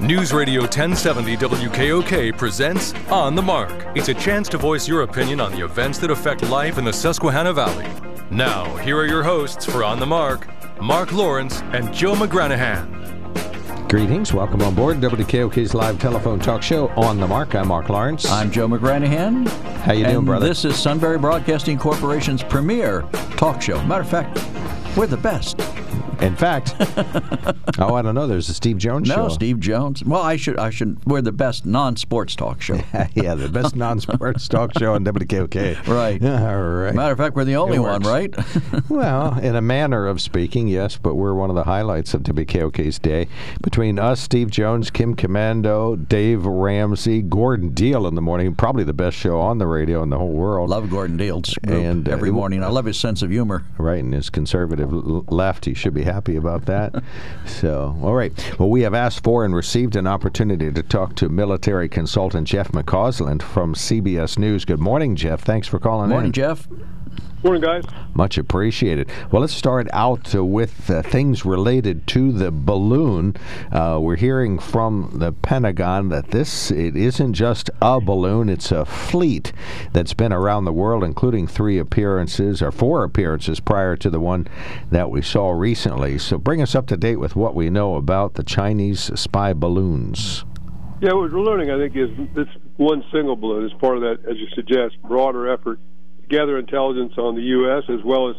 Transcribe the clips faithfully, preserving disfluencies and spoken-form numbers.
News Radio ten seventy W K O K presents On the Mark. It's a chance to voice your opinion on the events that affect life in the Susquehanna Valley. Now, here are your hosts for On the Mark, Mark Lawrence and Joe McGranahan. Greetings. Welcome on board W K O K's live telephone talk show, On the Mark. I'm Mark Lawrence. I'm Joe McGranahan. How you and doing, brother? This is Sunbury Broadcasting Corporation's premier talk show. Matter of fact, we're the best. In fact, oh, I don't know. There's a Steve Jones no, show. No, Steve Jones. Well, I should, I should. We're the best non-sports talk show. yeah, the best non-sports talk show on W K O K. Right. All right. Matter of fact, we're the only one, right? Well, in a manner of speaking, yes, but we're one of the highlights of W K O K's day. Between us, Steve Jones, Kim Commando, Dave Ramsey, Gordon Deal in the morning, probably the best show on the radio in the whole world. Love Gordon Deal's group and every uh, morning. I love his sense of humor. Right, and his conservative l- left, he should be happy about that. So, all right. Well, we have asked for and received an opportunity to talk to military consultant Jeff McCausland from C B S News. Good morning, Jeff. Thanks for calling in. Morning, Jeff. Morning, guys. Much appreciated. Well, let's start out uh, with uh, things related to the balloon. Uh, we're hearing from the Pentagon that this, it isn't just a balloon, it's a fleet that's been around the world, including three appearances, or four appearances prior to the one that we saw recently. So bring us up to date with what we know about the Chinese spy balloons. Yeah, what we're learning, I think, is this one single balloon is part of that, as you suggest, broader effort. Gather intelligence on the U S as well as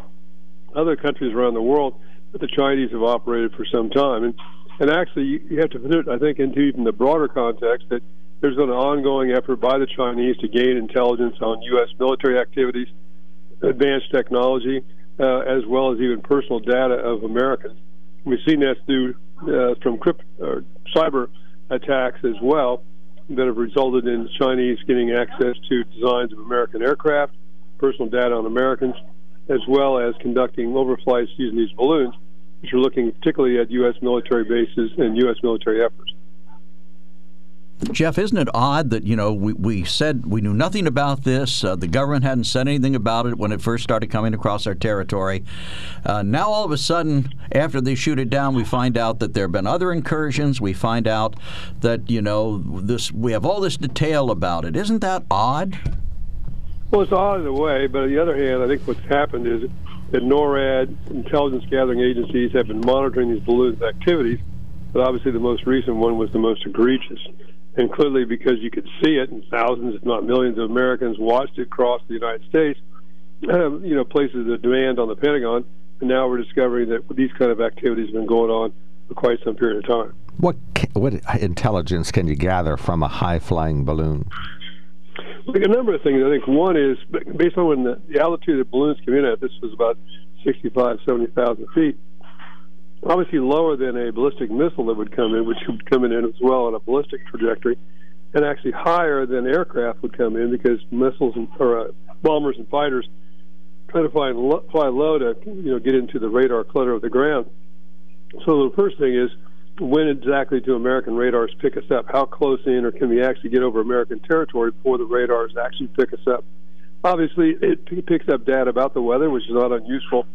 other countries around the world that the Chinese have operated for some time. And and actually, you, you have to put it, I think, into even the broader context that there's an ongoing effort by the Chinese to gain intelligence on U S military activities, advanced technology, uh, as well as even personal data of Americans. We've seen that through uh, from crypt, or cyber attacks as well that have resulted in Chinese getting access to designs of American aircraft, personal data on Americans, as well as conducting overflights using these balloons, which are looking particularly at U S military bases and U S military efforts. Jeff, isn't it odd that, you know, we, we said we knew nothing about this, uh, the government hadn't said anything about it when it first started coming across our territory. Uh, now all of a sudden, after they shoot it down, we find out that there have been other incursions. We find out that, you know, this we have all this detail about it. Isn't that odd? Well, it's odd in a way, but on the other hand, I think what's happened is that NORAD, intelligence gathering agencies, have been monitoring these balloons' activities, but obviously the most recent one was the most egregious. And clearly, because you could see it, and thousands, if not millions, of Americans watched it cross the United States, um, you know, places a demand on the Pentagon, and now we're discovering that these kind of activities have been going on for quite some period of time. What, what intelligence can you gather from a high-flying balloon? A number of things. I think one is, based on when the, the altitude of the balloons came in at, this was about sixty-five, seventy thousand feet, obviously lower than a ballistic missile that would come in, which would come in as well on a ballistic trajectory, and actually higher than aircraft would come in because missiles and, or uh, bombers and fighters try to fly, and lo- fly low to you know get into the radar clutter of the ground. So the first thing is, when exactly do American radars pick us up? How close in, or can we actually get over American territory before the radars actually pick us up? Obviously, it p- picks up data about the weather, which is not unusual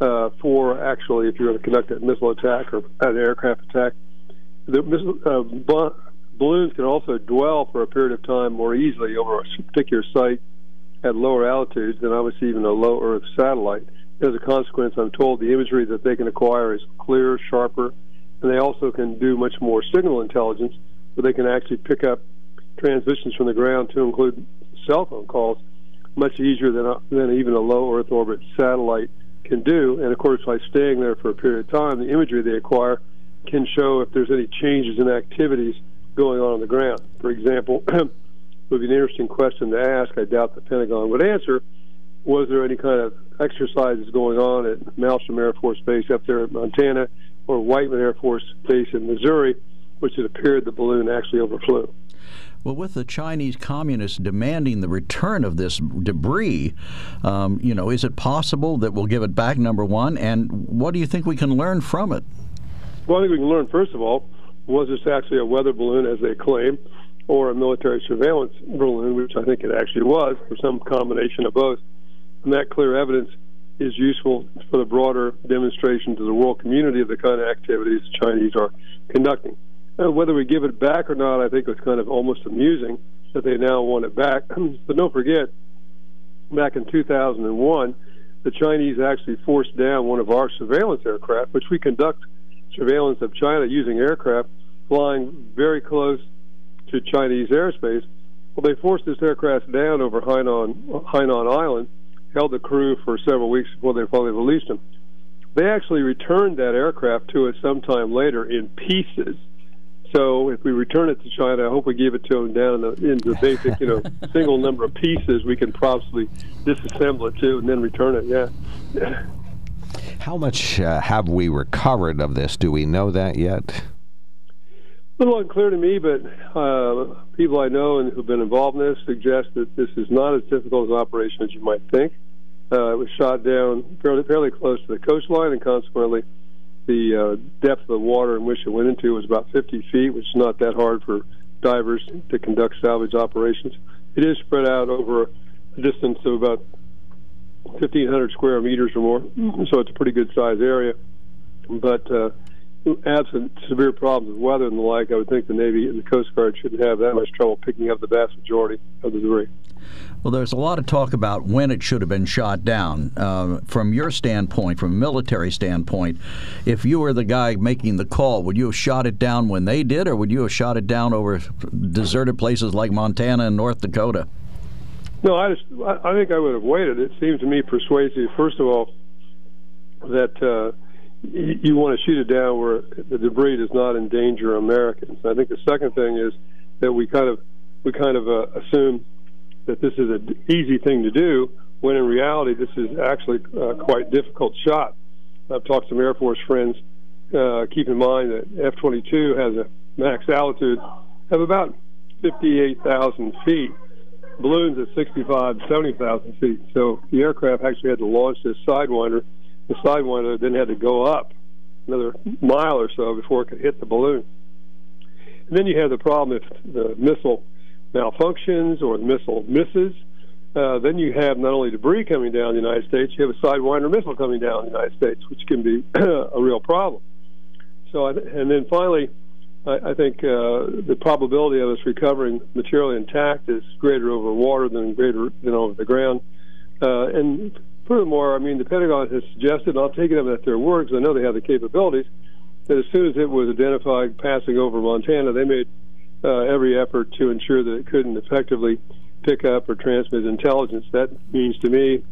uh, for actually if you're going to conduct a missile attack or an aircraft attack. The missile, uh, bl- balloons can also dwell for a period of time more easily over a particular site at lower altitudes than obviously even a low Earth satellite. As a consequence, I'm told the imagery that they can acquire is clearer, sharper, and they also can do much more signal intelligence, where they can actually pick up transmissions from the ground to include cell phone calls much easier than, than even a low Earth orbit satellite can do. And, of course, by staying there for a period of time, the imagery they acquire can show if there's any changes in activities going on on the ground. For example, it would be an interesting question to ask, I doubt the Pentagon would answer, was there any kind of exercises going on at Malmstrom Air Force Base up there in Montana, or Whiteman Air Force Base in Missouri, which it appeared the balloon actually overflew. Well, with the Chinese communists demanding the return of this debris, um, you know, is it possible that we'll give it back, number one? And what do you think we can learn from it? Well, I think we can learn, first of all, was this actually a weather balloon, as they claim, or a military surveillance balloon, which I think it actually was, or some combination of both. And that clear evidence is useful for the broader demonstration to the world community of the kind of activities the Chinese are conducting. Uh, whether we give it back or not, I think it's kind of almost amusing that they now want it back. But don't forget, back in two thousand one, the Chinese actually forced down one of our surveillance aircraft, which we conduct surveillance of China using aircraft flying very close to Chinese airspace. Well, they forced this aircraft down over Hainan, Hainan Island, held the crew for several weeks before they finally released them. They actually returned that aircraft to us sometime later in pieces. So if we return it to China, I hope we give it to them down in the, in the basic, you know, single number of pieces. We can probably disassemble it, too, and then return it, yeah. How much uh, have we recovered of this? Do we know that yet? A little unclear to me, but uh, people I know and who've been involved in this suggest that this is not as difficult an operation as you might think. Uh, it was shot down fairly, fairly close to the coastline, and consequently, the uh, depth of the water in which it went into was about fifty feet, which is not that hard for divers to conduct salvage operations. It is spread out over a distance of about fifteen hundred square meters or more, mm-hmm. so it's a pretty good-sized area. But uh, absent severe problems with weather and the like, I would think the Navy and the Coast Guard shouldn't have that much trouble picking up the vast majority of the debris. Well, there's a lot of talk about when it should have been shot down. Uh, from your standpoint, from a military standpoint, if you were the guy making the call, would you have shot it down when they did, or would you have shot it down over deserted places like Montana and North Dakota? No, I just, I think I would have waited. It seems to me persuasive, first of all, that uh, you, you want to shoot it down where the debris does not endanger Americans. And I think the second thing is that we kind of, we kind of uh, assume that this is an easy thing to do, when in reality this is actually a quite difficult shot. I've talked to some Air Force friends. Uh, keep in mind that F twenty-two has a max altitude of about fifty-eight thousand feet, balloons at sixty-five to seventy thousand feet. So the aircraft actually had to launch this Sidewinder. The Sidewinder then had to go up another mile or so before it could hit the balloon. And then you have the problem if the missile malfunctions or the missile misses, uh, then you have not only debris coming down the United States, you have a Sidewinder missile coming down the United States, which can be a real problem. So, I th- and then finally, I, I think uh, the probability of us recovering material intact is greater over water than greater than over the ground. Uh, and furthermore, I mean, the Pentagon has suggested, and I'll take them at their word because I know they have the capabilities, that as soon as it was identified passing over Montana, they made Uh, every effort to ensure that it couldn't effectively pick up or transmit intelligence. That means to me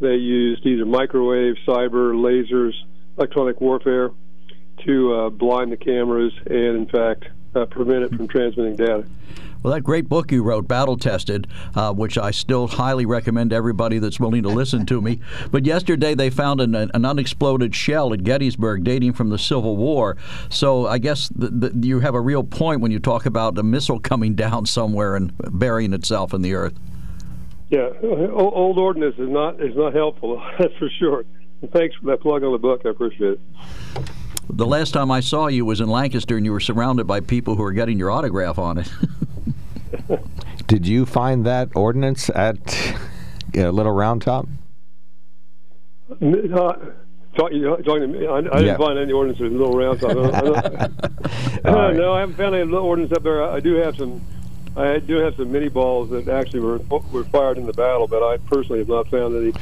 they used either microwave, cyber, lasers, electronic warfare to uh, blind the cameras and, in fact, uh, prevent it from transmitting data. Well, that great book you wrote, Battle Tested, uh, which I still highly recommend to everybody that's willing to listen to me. But yesterday they found an, an unexploded shell at Gettysburg dating from the Civil War. So I guess the, the, you have a real point when you talk about a missile coming down somewhere and burying itself in the earth. Yeah, old ordnance is not is not helpful, that's for sure. And thanks for that plug on the book. I appreciate it. The last time I saw you was in Lancaster, and you were surrounded by people who were getting your autograph on it. Did you find that ordinance at uh, Little Round Top? Uh, talk, you know, talking to me, I, I yeah. didn't find any ordinance at Little Round Top. I don't, I don't, uh, right. No, I haven't found any ordinance up there. I, I do have some. I do have some mini balls that actually were were fired in the battle, but I personally have not found any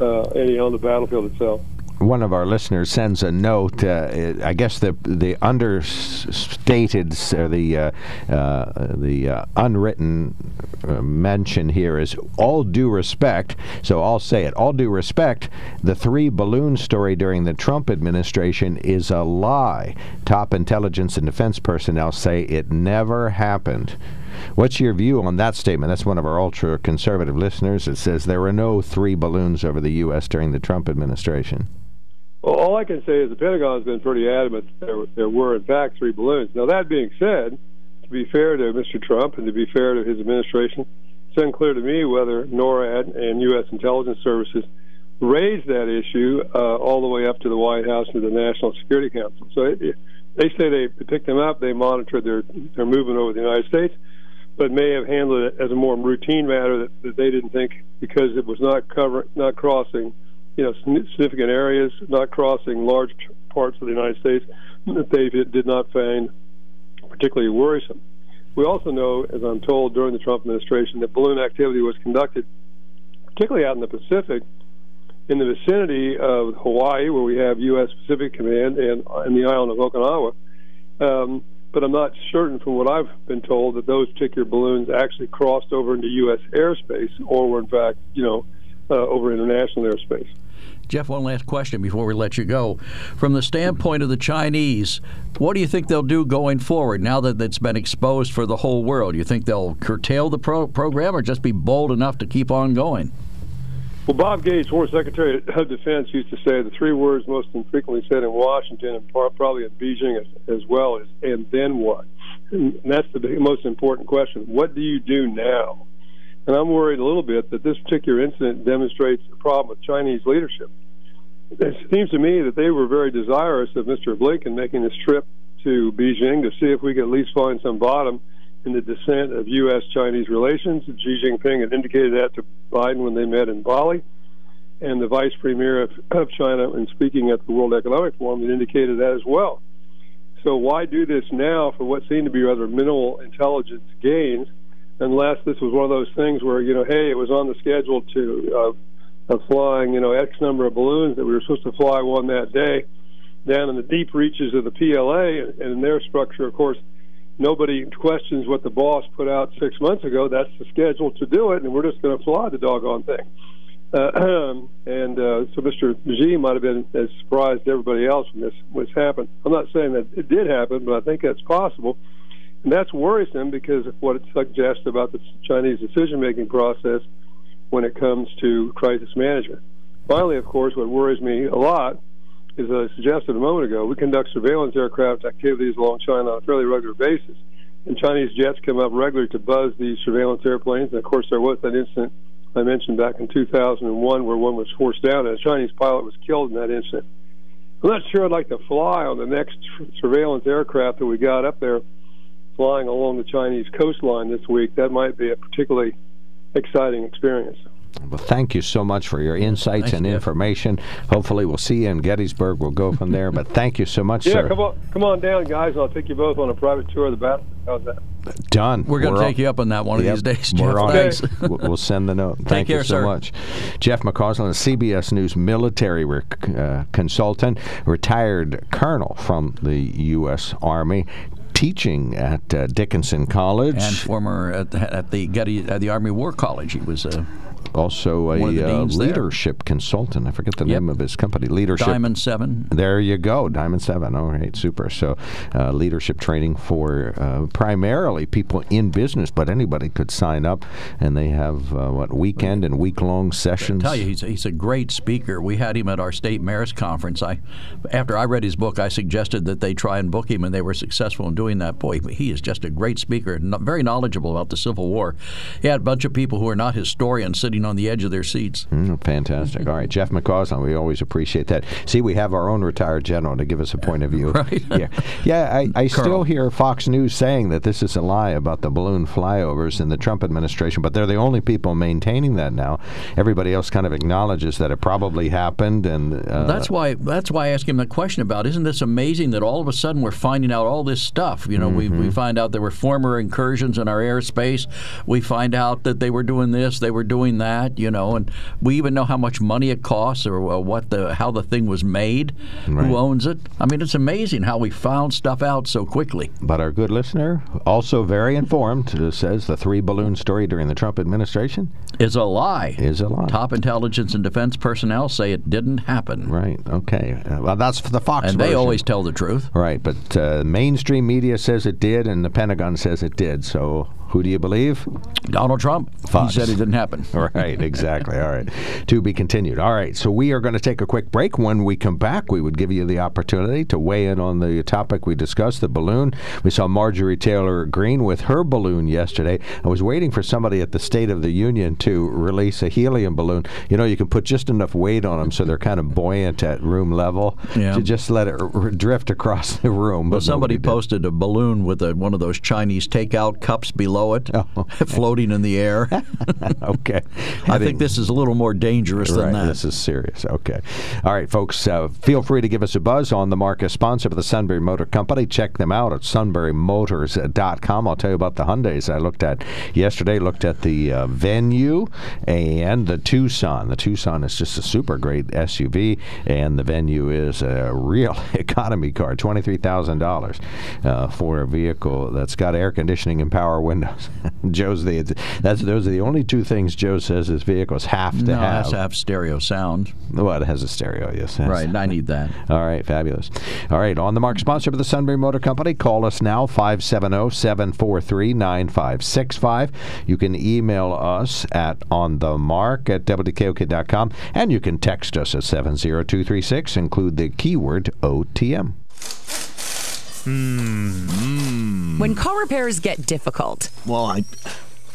uh, any on the battlefield itself. One of our listeners sends a note. Uh, I guess the the understated or the uh, uh, the uh, unwritten uh, mention here is all due respect. So I'll say it. All due respect. The three balloon story during the Trump administration is a lie. Top intelligence and defense personnel say it never happened. What's your view on that statement? That's one of our ultra-conservative listeners. It says there were no three balloons over the U S during the Trump administration. Well, all I can say is the Pentagon's been pretty adamant that there, there were, in fact, three balloons. Now, that being said, to be fair to Mister Trump and to be fair to his administration, it's unclear to me whether NORAD and U S intelligence services raised that issue uh, all the way up to the White House and the National Security Council. So it, it, they say they picked them up, they monitored their, their movement over the United States, but may have handled it as a more routine matter that, that they didn't think, because it was not cover, not crossing you know, significant areas, not crossing large parts of the United States, that they did not find particularly worrisome. We also know, as I'm told, during the Trump administration, that balloon activity was conducted particularly out in the Pacific, in the vicinity of Hawaii, where we have U S Pacific Command, and in the island of Okinawa. Um, but I'm not certain, from what I've been told, that those particular balloons actually crossed over into U S airspace or were, in fact, you know, uh, over international airspace. Jeff, one last question before we let you go. From the standpoint of the Chinese, what do you think they'll do going forward now that it's been exposed for the whole world? You think they'll curtail the pro- program or just be bold enough to keep on going? Well, Bob Gates, War Secretary of Defense, used to say the three words most infrequently said in Washington and probably in Beijing as well is, and then what? And that's the most important question. What do you do now? And I'm worried a little bit that this particular incident demonstrates the problem with Chinese leadership. It seems to me that they were very desirous of Mister Blinken making this trip to Beijing to see if we could at least find some bottom in the descent of U S Chinese relations. Xi Jinping had indicated that to Biden when they met in Bali. And the vice premier of, of China, in speaking at the World Economic Forum, had indicated that as well. So why do this now for what seemed to be rather minimal intelligence gains, unless this was one of those things where, you know, hey, it was on the schedule to uh, of flying, you know, X number of balloons that we were supposed to fly one that day down in the deep reaches of the P L A and in their structure, of course. Nobody questions what the boss put out six months ago. That's the schedule to do it, and we're just going to fly the doggone thing. Uh, and uh, so Mister Xi might have been as surprised as everybody else when this was happened. I'm not saying that it did happen, but I think that's possible. And that's worrisome because of what it suggests about the Chinese decision-making process when it comes to crisis management. Finally, of course, what worries me a lot, as I suggested a moment ago, we conduct surveillance aircraft activities along China on a fairly regular basis. And Chinese jets come up regularly to buzz these surveillance airplanes. And, of course, there was that incident I mentioned back in two thousand one where one was forced down, and a Chinese pilot was killed in that incident. I'm not sure I'd like to fly on the next surveillance aircraft that we got up there flying along the Chinese coastline this week. That might be a particularly exciting experience. Well, thank you so much for your insights Thanks, and information. Jeff. Hopefully we'll see you in Gettysburg. We'll go from there. But thank you so much, yeah, sir. Yeah, come on, come on down, guys. I'll take you both on a private tour of the battle. How's that? Done. We're going to take on. you up on that one yep. of these days, Jeff. We're on. Thanks. We'll send the note. Thank Take you care, so sir. much. Jeff McCausland, C B S News military rec- uh, consultant, retired colonel from the U S Army, teaching at uh, Dickinson College. And former at the, at the, Getty, at the Army War College. He was a... Uh, Also a uh, leadership there. consultant. I forget the yep. name of his company. Leadership. Diamond seven. There you go. Diamond seven. All right. Super. So uh, leadership training for uh, primarily people in business, but anybody could sign up, and they have, uh, what, weekend and week-long sessions? I tell you, he's a, he's a great speaker. We had him at our state mayor's conference. I, After I read his book, I suggested that they try and book him, and they were successful in doing that. Boy, he is just a great speaker, very knowledgeable about the Civil War. He had a bunch of people who are not historians sitting on the edge of their seats. Mm, fantastic. All right, Jeff McCausland, we always appreciate that. See, we have our own retired general to give us a point of view. Right. Yeah, yeah. I, I still hear Fox News saying that this is a lie about the balloon flyovers in the Trump administration, but they're the only people maintaining that now. Everybody else kind of acknowledges that it probably happened. And uh, That's why That's why I asked him the question about, isn't this amazing that all of a sudden we're finding out all this stuff? You know, mm-hmm. we, we find out there were former incursions in our airspace. We find out that they were doing this, they were doing that. That, you know, and we even know how much money it costs, or uh, what the how the thing was made, right. who owns it. I mean, it's amazing how we found stuff out so quickly. But our good listener, also very informed, uh, says the three balloon story during the Trump administration is a lie. Is a lie. Top intelligence and defense personnel say it didn't happen. Right. Okay. Uh, well, that's the Fox. And version. They always tell the truth. Right. But uh, mainstream media says it did, and the Pentagon says it did. So. Who do you believe? Donald Trump. Fox. He said it didn't happen. Right, exactly. All right. To be continued. All right, so we are going to take a quick break. When we come back, we would give you the opportunity to weigh in on the topic we discussed, the balloon. We saw Marjorie Taylor Greene with her balloon yesterday. I was waiting for somebody at the State of the Union to release a helium balloon. You know, you can put just enough weight on them so they're kind of buoyant at room level yeah. to just let it r- drift across the room. But well, somebody posted a balloon with a, one of those Chinese takeout cups below it, oh. floating in the air. Okay. I, I think this is a little more dangerous right, than that. This is serious. Okay. All right, folks, uh, feel free to give us a buzz on the market sponsor of the Sunbury Motor Company. Check them out at sunbury motors dot com. I'll tell you about the Hyundais I looked at yesterday, looked at the uh, Venue and the Tucson. The Tucson is just a super great S U V, and the Venue is a real economy car, twenty-three thousand dollars uh, for a vehicle that's got air conditioning and power windows. Joe's the, that's, those are the only two things Joe says his vehicles have to no, have. No, it has to have stereo sound. Well, it has a stereo, yes. Right, I need that. All right, fabulous. All right, on the mark sponsor of the Sunbury Motor Company, call us now, five seven zero, seven four three, nine five six five. You can email us at onthemark at w k o k dot com, and you can text us at seven zero two three six, include the keyword O T M. Mm. When car repairs get difficult. Well, I,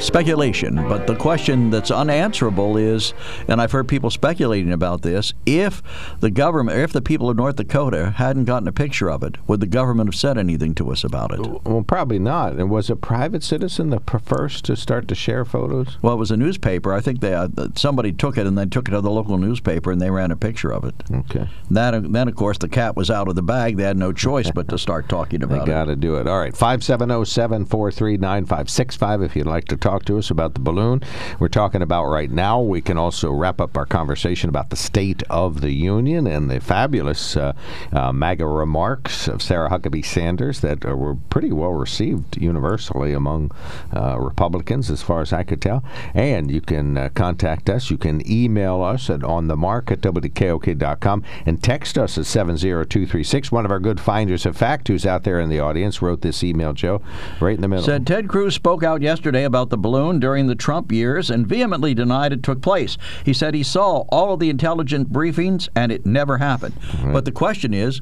Speculation, but the question that's unanswerable is, and I've heard people speculating about this, if the government, if the people of North Dakota hadn't gotten a picture of it, would the government have said anything to us about it? Well, probably not. And was a private citizen the first to start to share photos? Well, it was a newspaper. I think they uh, somebody took it and they took it to the local newspaper and they ran a picture of it. Okay. That, and then, of course, the cat was out of the bag. They had no choice but to start talking about it. They got to do it. All right, five seven zero, seven four three, nine five six five if you'd like to talk. Talk to us about the balloon we're talking about right now. We can also wrap up our conversation about the State of the Union and the fabulous uh, uh, MAGA remarks of Sarah Huckabee Sanders that uh, were pretty well received universally among uh, Republicans, as far as I could tell. And you can uh, contact us. You can email us at onthemark at w k o k dot com and text us at seven zero two three six. One of our good finders of fact who's out there in the audience wrote this email, Joe, right in the middle. Said Ted Cruz spoke out yesterday about the balloon during the Trump years and vehemently denied it took place. He said he saw all of the intelligence briefings and it never happened. Right. But the question is,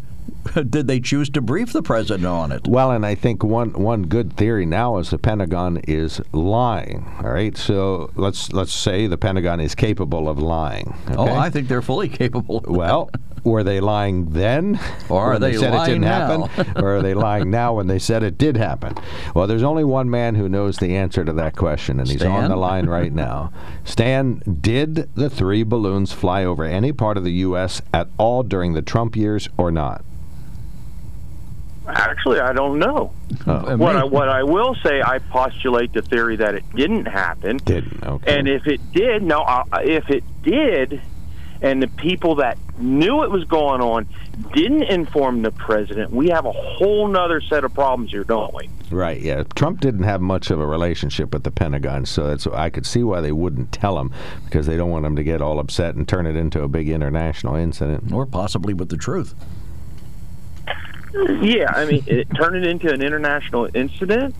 did they choose to brief the president on it? Well, and I think one one good theory now is the Pentagon is lying. All right, so let's let's say the Pentagon is capable of lying. Okay? Oh, I think they're fully capable of well, that. Were they lying then? Or are they, they said lying it didn't now? Happen? Or are they lying now when they said it did happen? Well, there's only one man who knows the answer to that question, and Stan? He's on the line right now. Stan, did the three balloons fly over any part of the U S at all during the Trump years or not? Actually, I don't know. Oh. What I, what I will say, I postulate the theory that it didn't happen. Didn't, okay. And if it did, no, uh, if it did, and the people that knew it was going on didn't inform the president, we have a whole nother set of problems here, don't we? Right, yeah. Trump didn't have much of a relationship with the Pentagon, so that's, I could see why they wouldn't tell him, because they don't want him to get all upset and turn it into a big international incident. Or possibly with the truth. Yeah, I mean, it turned it into an international incident.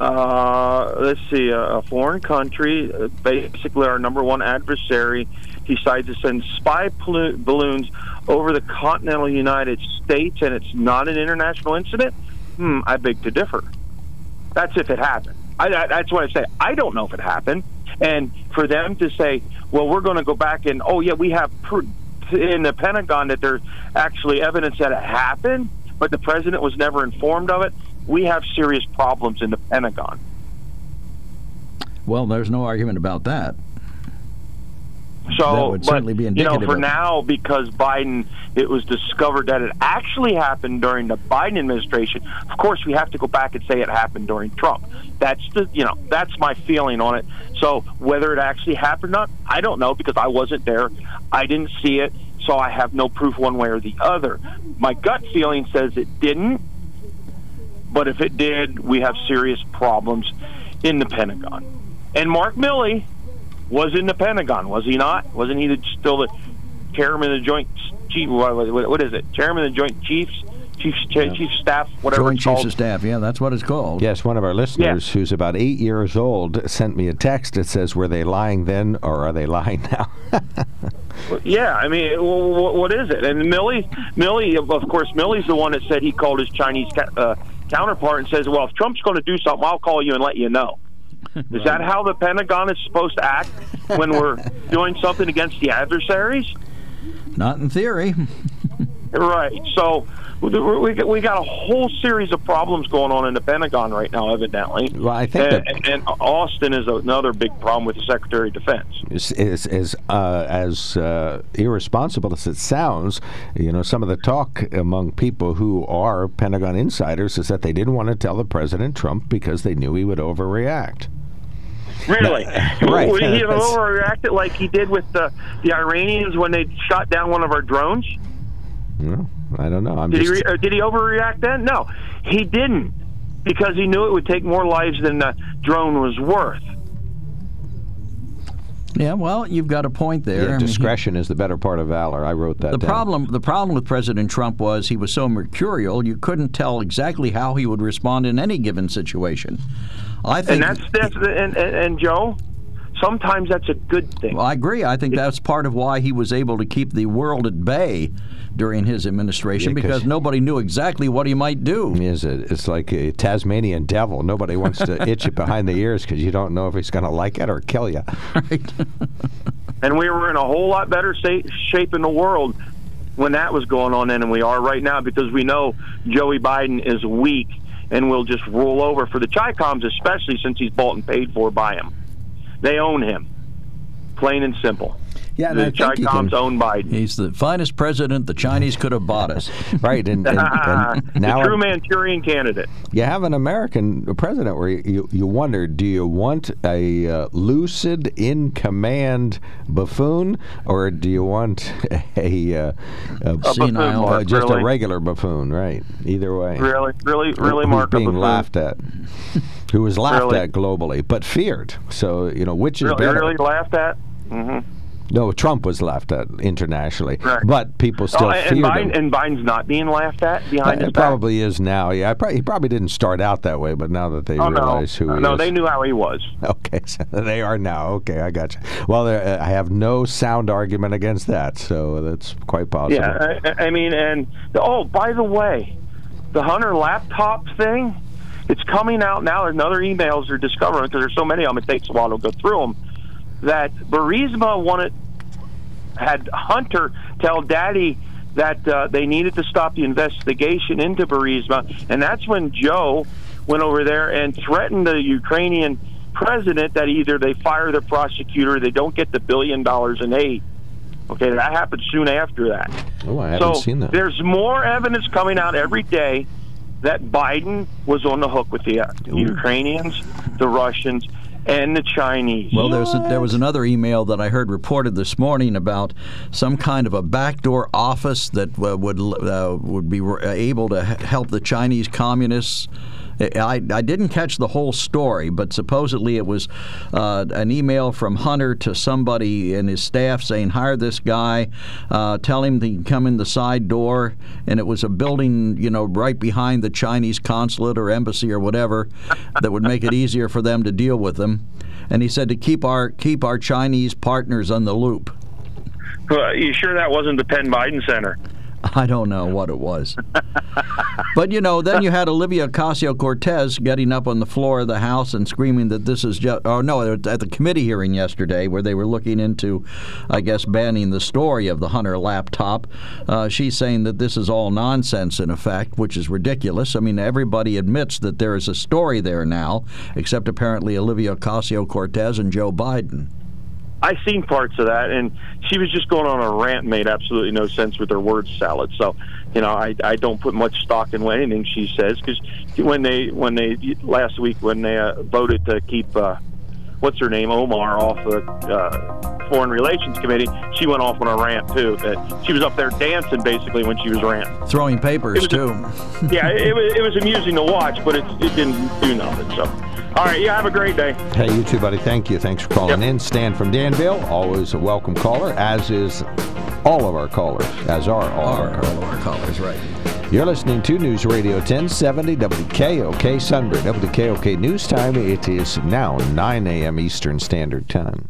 Uh, let's see, a foreign country, basically our number one adversary, decides to send spy pl- balloons over the continental United States, and it's not an international incident? Hmm, I beg to differ. That's if it happened. I, I, that's what I say. I don't know if it happened. And for them to say, well, we're going to go back and, oh, yeah, we have pr- in the Pentagon that there's actually evidence that it happened, but the president was never informed of it. We have serious problems in the Pentagon. Well, there's no argument about that. So, that would but, certainly be indicative. You know, for now, because Biden, it was discovered that it actually happened during the Biden administration. Of course, we have to go back and say it happened during Trump. That's the, you know, that's my feeling on it. So, whether it actually happened or not, I don't know, because I wasn't there. I didn't see it, so I have no proof one way or the other. My gut feeling says it didn't, but if it did, we have serious problems in the Pentagon. And Mark Milley was in the Pentagon, was he not? Wasn't he the, still the chairman of the Joint Chief? What is it? Chairman of the Joint Chiefs, Chief yeah. Chief Staff, whatever. Joint it's Chiefs called. of Staff. Yeah, that's what it's called. Yes, one of our listeners, yeah. who's about eight years old, sent me a text that says, "Were they lying then, or are they lying now?" Yeah, I mean, what is it? And Milley, Milley, of course, Milley's the one that said he called his Chinese uh, counterpart and says, "Well, if Trump's going to do something, I'll call you and let you know." Is right. that how the Pentagon is supposed to act when we're doing something against the adversaries? Not in theory. Right. So we we got a whole series of problems going on in the Pentagon right now, evidently. Well, I think and, that and Austin is another big problem with the Secretary of Defense. Is is, is uh, as uh, irresponsible as it sounds, you know, some of the talk among people who are Pentagon insiders is that they didn't want to tell the President Trump because they knew he would overreact. Really? No, right. Would he have overreacted like he did with the the Iranians when they shot down one of our drones? No, I don't know. I'm did, just... he re- did he overreact then? No, he didn't, because he knew it would take more lives than the drone was worth. Yeah, well, you've got a point there. Yeah, discretion I mean, is the better part of valor. I wrote that the down. Problem, the problem with President Trump was he was so mercurial, you couldn't tell exactly how he would respond in any given situation. I think, and that's, that's and, and, and Joe, sometimes that's a good thing. Well, I agree. I think that's part of why he was able to keep the world at bay during his administration, yeah, because nobody knew exactly what he might do. Is it? It's like a Tasmanian devil. Nobody wants to itch it behind the ears because you don't know if he's going to like it or kill you. Right. And we were in a whole lot better state, shape in the world when that was going on then than we are right now, because we know Joey Biden is weak and will just roll over for the Chi-Coms, especially since he's bought and paid for by him. They own him, plain and simple. Yeah, the Chi-Coms own Biden. He's the finest president the Chinese could have bought us. Right, and, and, and now the true Manchurian candidate. You have an American president where you you wonder, do you want a uh, lucid, in command buffoon, or do you want a, uh, a, a senile, Mark, uh, just really? a regular buffoon? Right, either way. Really, really, really, who's Mark, being a buffoon. laughed at. Who was laughed really? at globally, but feared. So you know, which is really, better? Really laughed at. Mm-hmm. No, Trump was laughed at internationally, right. but people still oh, fear Biden, him. And Biden's not being laughed at behind uh, his back? It probably is now. Yeah, I probably, he probably didn't start out that way, but now that they oh, realize no. who he is. No, they knew how he was. Okay, so they are now. Okay, I got you. Well, uh, I have no sound argument against that, so that's quite possible. Yeah, I, I mean, and, oh, by the way, the Hunter laptop thing, it's coming out now, and other emails are discovering, because there's so many of them, it takes a while to go through them, that Burisma wanted had Hunter tell Daddy that uh, they needed to stop the investigation into Burisma, and that's when Joe went over there and threatened the Ukrainian president that either they fire the prosecutor, they don't get the billion dollars in aid. Okay, that happened soon after that. Oh, I haven't so seen that. There's more evidence coming out every day that Biden was on the hook with the, uh, the Ukrainians, the Russians, and the Chinese. Well, there's a, there was another email that I heard reported this morning about some kind of a backdoor office that uh, would uh, would be able to help the Chinese communists. I, I didn't catch the whole story, but supposedly it was uh, an email from Hunter to somebody in his staff saying, hire this guy, uh, tell him to come in the side door, and it was a building, you know, right behind the Chinese consulate or embassy or whatever that would make it easier for them to deal with them. And he said to keep our keep our Chinese partners on the loop. Well, you sure that wasn't the Penn Biden Center? I don't know what it was. But, you know, then you had Olivia Ocasio-Cortez getting up on the floor of the House and screaming that this is just... Oh, no, at the committee hearing yesterday where they were looking into, I guess, banning the story of the Hunter laptop. Uh, she's saying that this is all nonsense, in effect, which is ridiculous. I mean, everybody admits that there is a story there now, except apparently Olivia Ocasio-Cortez and Joe Biden. I've seen parts of that, and she was just going on a rant, made absolutely no sense with her word salad. So, you know, I, I don't put much stock in anything she says, because when they when they last week when they uh, voted to keep uh, what's her name Omar off the uh, Foreign Relations Committee, she went off on a rant too. That she was up there dancing basically when she was ranting, throwing papers too. yeah, it was it was amusing to watch, but it it didn't do nothing. So. All right, yeah, have a great day. Hey, you too, buddy. Thank you. Thanks for calling yep. in. Stan from Danville, always a welcome caller, as is all of our callers, as are all, all, our, all of our callers, right. You're listening to News Radio ten seventy W K O K Sunbury. W K O K News Time, it is now nine a.m. Eastern Standard Time.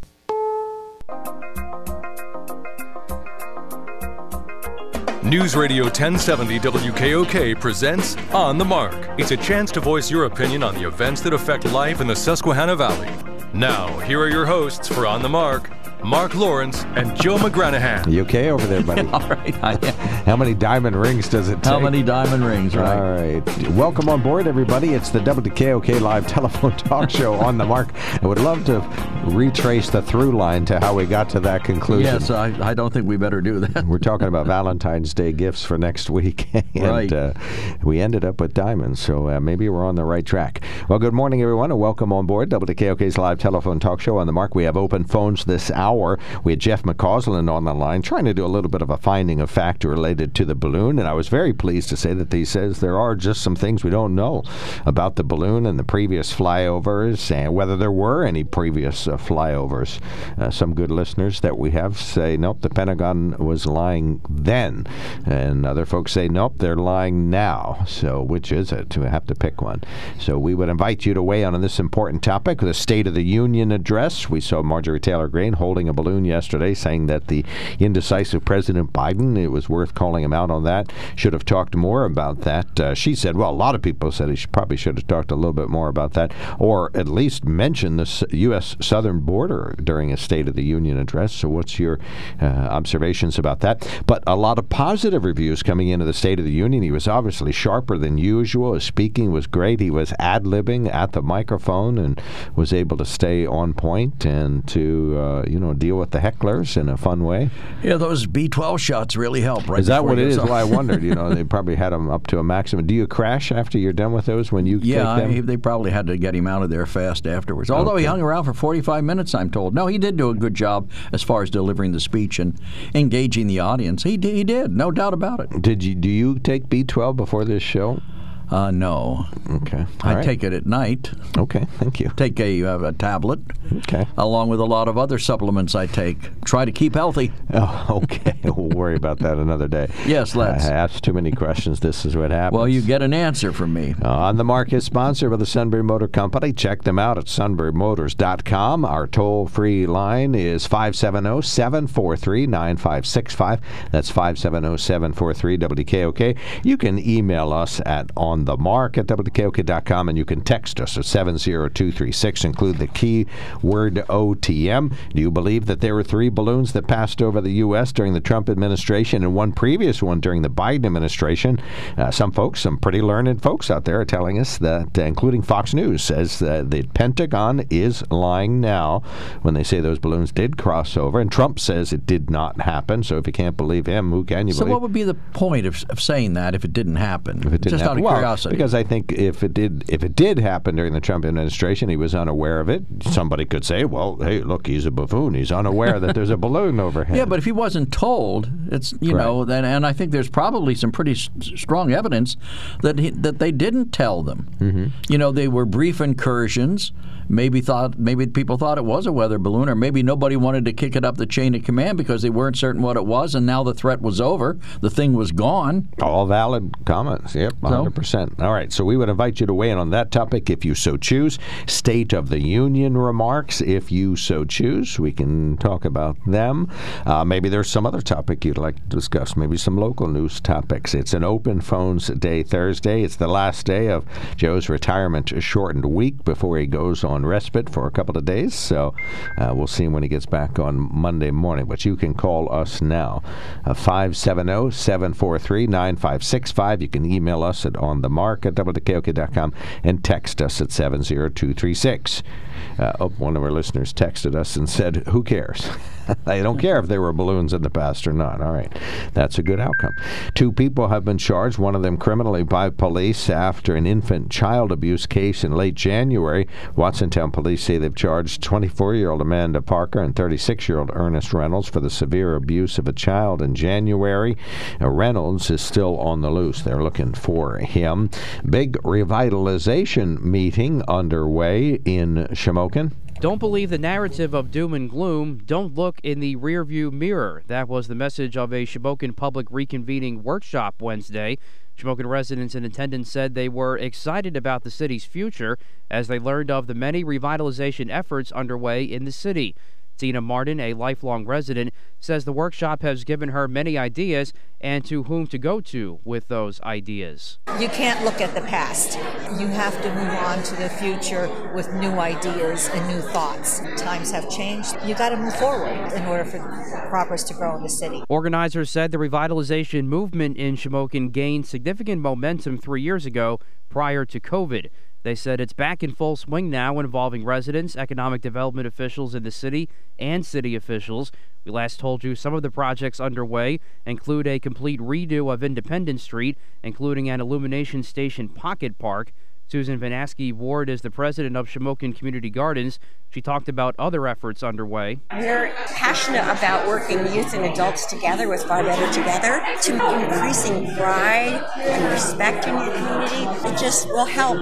News Radio ten seventy W K O K presents On the Mark. It's a chance to voice your opinion on the events that affect life in the Susquehanna Valley. Now, here are your hosts for On the Mark, Mark Lawrence and Joe McGranahan. You okay over there, buddy? All right. How many diamond rings does it take? How many diamond rings, right? All right. Welcome on board, everybody. It's the W K O K Live Telephone Talk Show On the Mark. I would love to retrace the through line to how we got to that conclusion. Yes, I, I don't think we better do that. We're talking about Valentine's Day gifts for next week. And, right. Uh, we ended up with diamonds, so uh, maybe we're on the right track. Well, good morning, everyone, and welcome on board W K O K's Live Telephone Talk Show On the Mark. We have open phones this hour. We had Jeff McCausland on the line trying to do a little bit of a finding of fact related to the balloon, and I was very pleased to say that he says there are just some things we don't know about the balloon and the previous flyovers and whether there were any previous uh, flyovers. Uh, some good listeners that we have say, nope, the Pentagon was lying then, and other folks say, nope, they're lying now. So which is it? We have to pick one. So we would invite you to weigh in on this important topic, the State of the Union address. We saw Marjorie Taylor Greene holding a balloon yesterday, saying that the indecisive President Biden, it was worth calling him out on that, should have talked more about that. Uh, she said, well, a lot of people said he should, probably should have talked a little bit more about that, or at least mentioned the U S southern border during a State of the Union address. So what's your uh, observations about that? But a lot of positive reviews coming into the State of the Union. He was obviously sharper than usual. His speaking was great. He was ad-libbing at the microphone and was able to stay on point and to, uh, you know, deal with the hecklers in a fun way. Yeah, those B twelve shots really help, right? Is that what it is? Well, I wondered. You know, they probably had them up to a maximum. Do you crash after you're done with those when you yeah, take them? Yeah, they probably had to get him out of there fast afterwards. Although okay. he hung around for forty-five minutes, I'm told. No, he did do a good job as far as delivering the speech and engaging the audience. He did, he did no doubt about it. Did you? Do you take B twelve before this show? Uh, no. Okay. All I right. take it at night. Okay, thank you. Take a, uh, a tablet. Okay. Along with a lot of other supplements I take. Try to keep healthy. Oh, okay. We'll worry about that another day. Yes, let's. I asked too many questions. This is what happens. Well, you get an answer from me. Uh, On the Mark is sponsored by the Sunbury Motor Company. Check them out at sunbury motors dot com. Our toll-free line is five seven zero, seven four three, nine five six five. That's five seven zero, seven four three, W K O K. You can email us at on the mark at W K O K dot com, and you can text us at seven zero two three six. Include the key word O T M. Do you believe that there were three balloons that passed over the U S during the Trump administration and one previous one during the Biden administration? Uh, some folks, some pretty learned folks out there are telling us that, uh, including Fox News, says that the Pentagon is lying now when they say those balloons did cross over, and Trump says it did not happen. So if you can't believe him, who can you so believe? So what would be the point of, of saying that if it didn't happen? If it didn't Just happen, well, because I think if it did if it did happen during the Trump administration, he was unaware of it. Somebody could say, well, hey, look, he's a buffoon. He's unaware that there's a balloon overhead. Yeah, but if he wasn't told, it's you right. know, then, and I think there's probably some pretty s- strong evidence that he, that they didn't tell them. Mm-hmm. You know, they were brief incursions. Maybe thought maybe people thought it was a weather balloon, or maybe nobody wanted to kick it up the chain of command because they weren't certain what it was, and now the threat was over. The thing was gone. All valid comments. Yep, one hundred percent. All right, so we would invite you to weigh in on that topic if you so choose. State of the Union remarks, if you so choose. We can talk about them. Uh, maybe there's some other topic you'd like to discuss maybe some local news topics. It's an open phones day Thursday. It's the last day of Joe's retirement shortened week before he goes on respite for a couple of days. So uh, we'll see him when he gets back on Monday morning. But you can call us now, uh, five seven zero, seven four three, nine five six five. You can email us at onthemark at w k o k dot com and text us at seven zero two three six. Uh, oh, one of our listeners texted us and said, who cares? They don't care if there were balloons in the past or not. All right. That's a good outcome. Two people have been charged, one of them criminally by police after an infant child abuse case in late January. Watsontown police say they've charged twenty-four-year-old Amanda Parker and thirty-six-year-old Ernest Reynolds for the severe abuse of a child in January. Now, Reynolds is still on the loose. They're looking for him. Big revitalization meeting underway in Shamokin. Don't believe the narrative of doom and gloom. Don't look in the rearview mirror. That was the message of a Shamokin public reconvening workshop Wednesday. Shamokin residents in attendance said they were excited about the city's future as they learned of the many revitalization efforts underway in the city. Tina Martin, a lifelong resident, says the workshop has given her many ideas and to whom to go to with those ideas. You can't look at the past. You have to move on to the future with new ideas and new thoughts. Times have changed. You got to move forward in order for the progress to grow in the city. Organizers said the revitalization movement in Shamokin gained significant momentum three years ago prior to COVID. They said it's back in full swing now, involving residents, economic development officials in the city, and city officials. We last told you some of the projects underway include a complete redo of Independence Street, including an illumination station pocket park. Susan Vanaski Ward is the president of Shamokin Community Gardens. She talked about other efforts underway. We're passionate about working youth and adults together with Five Better Together to increasing pride and respect in your community. It just will help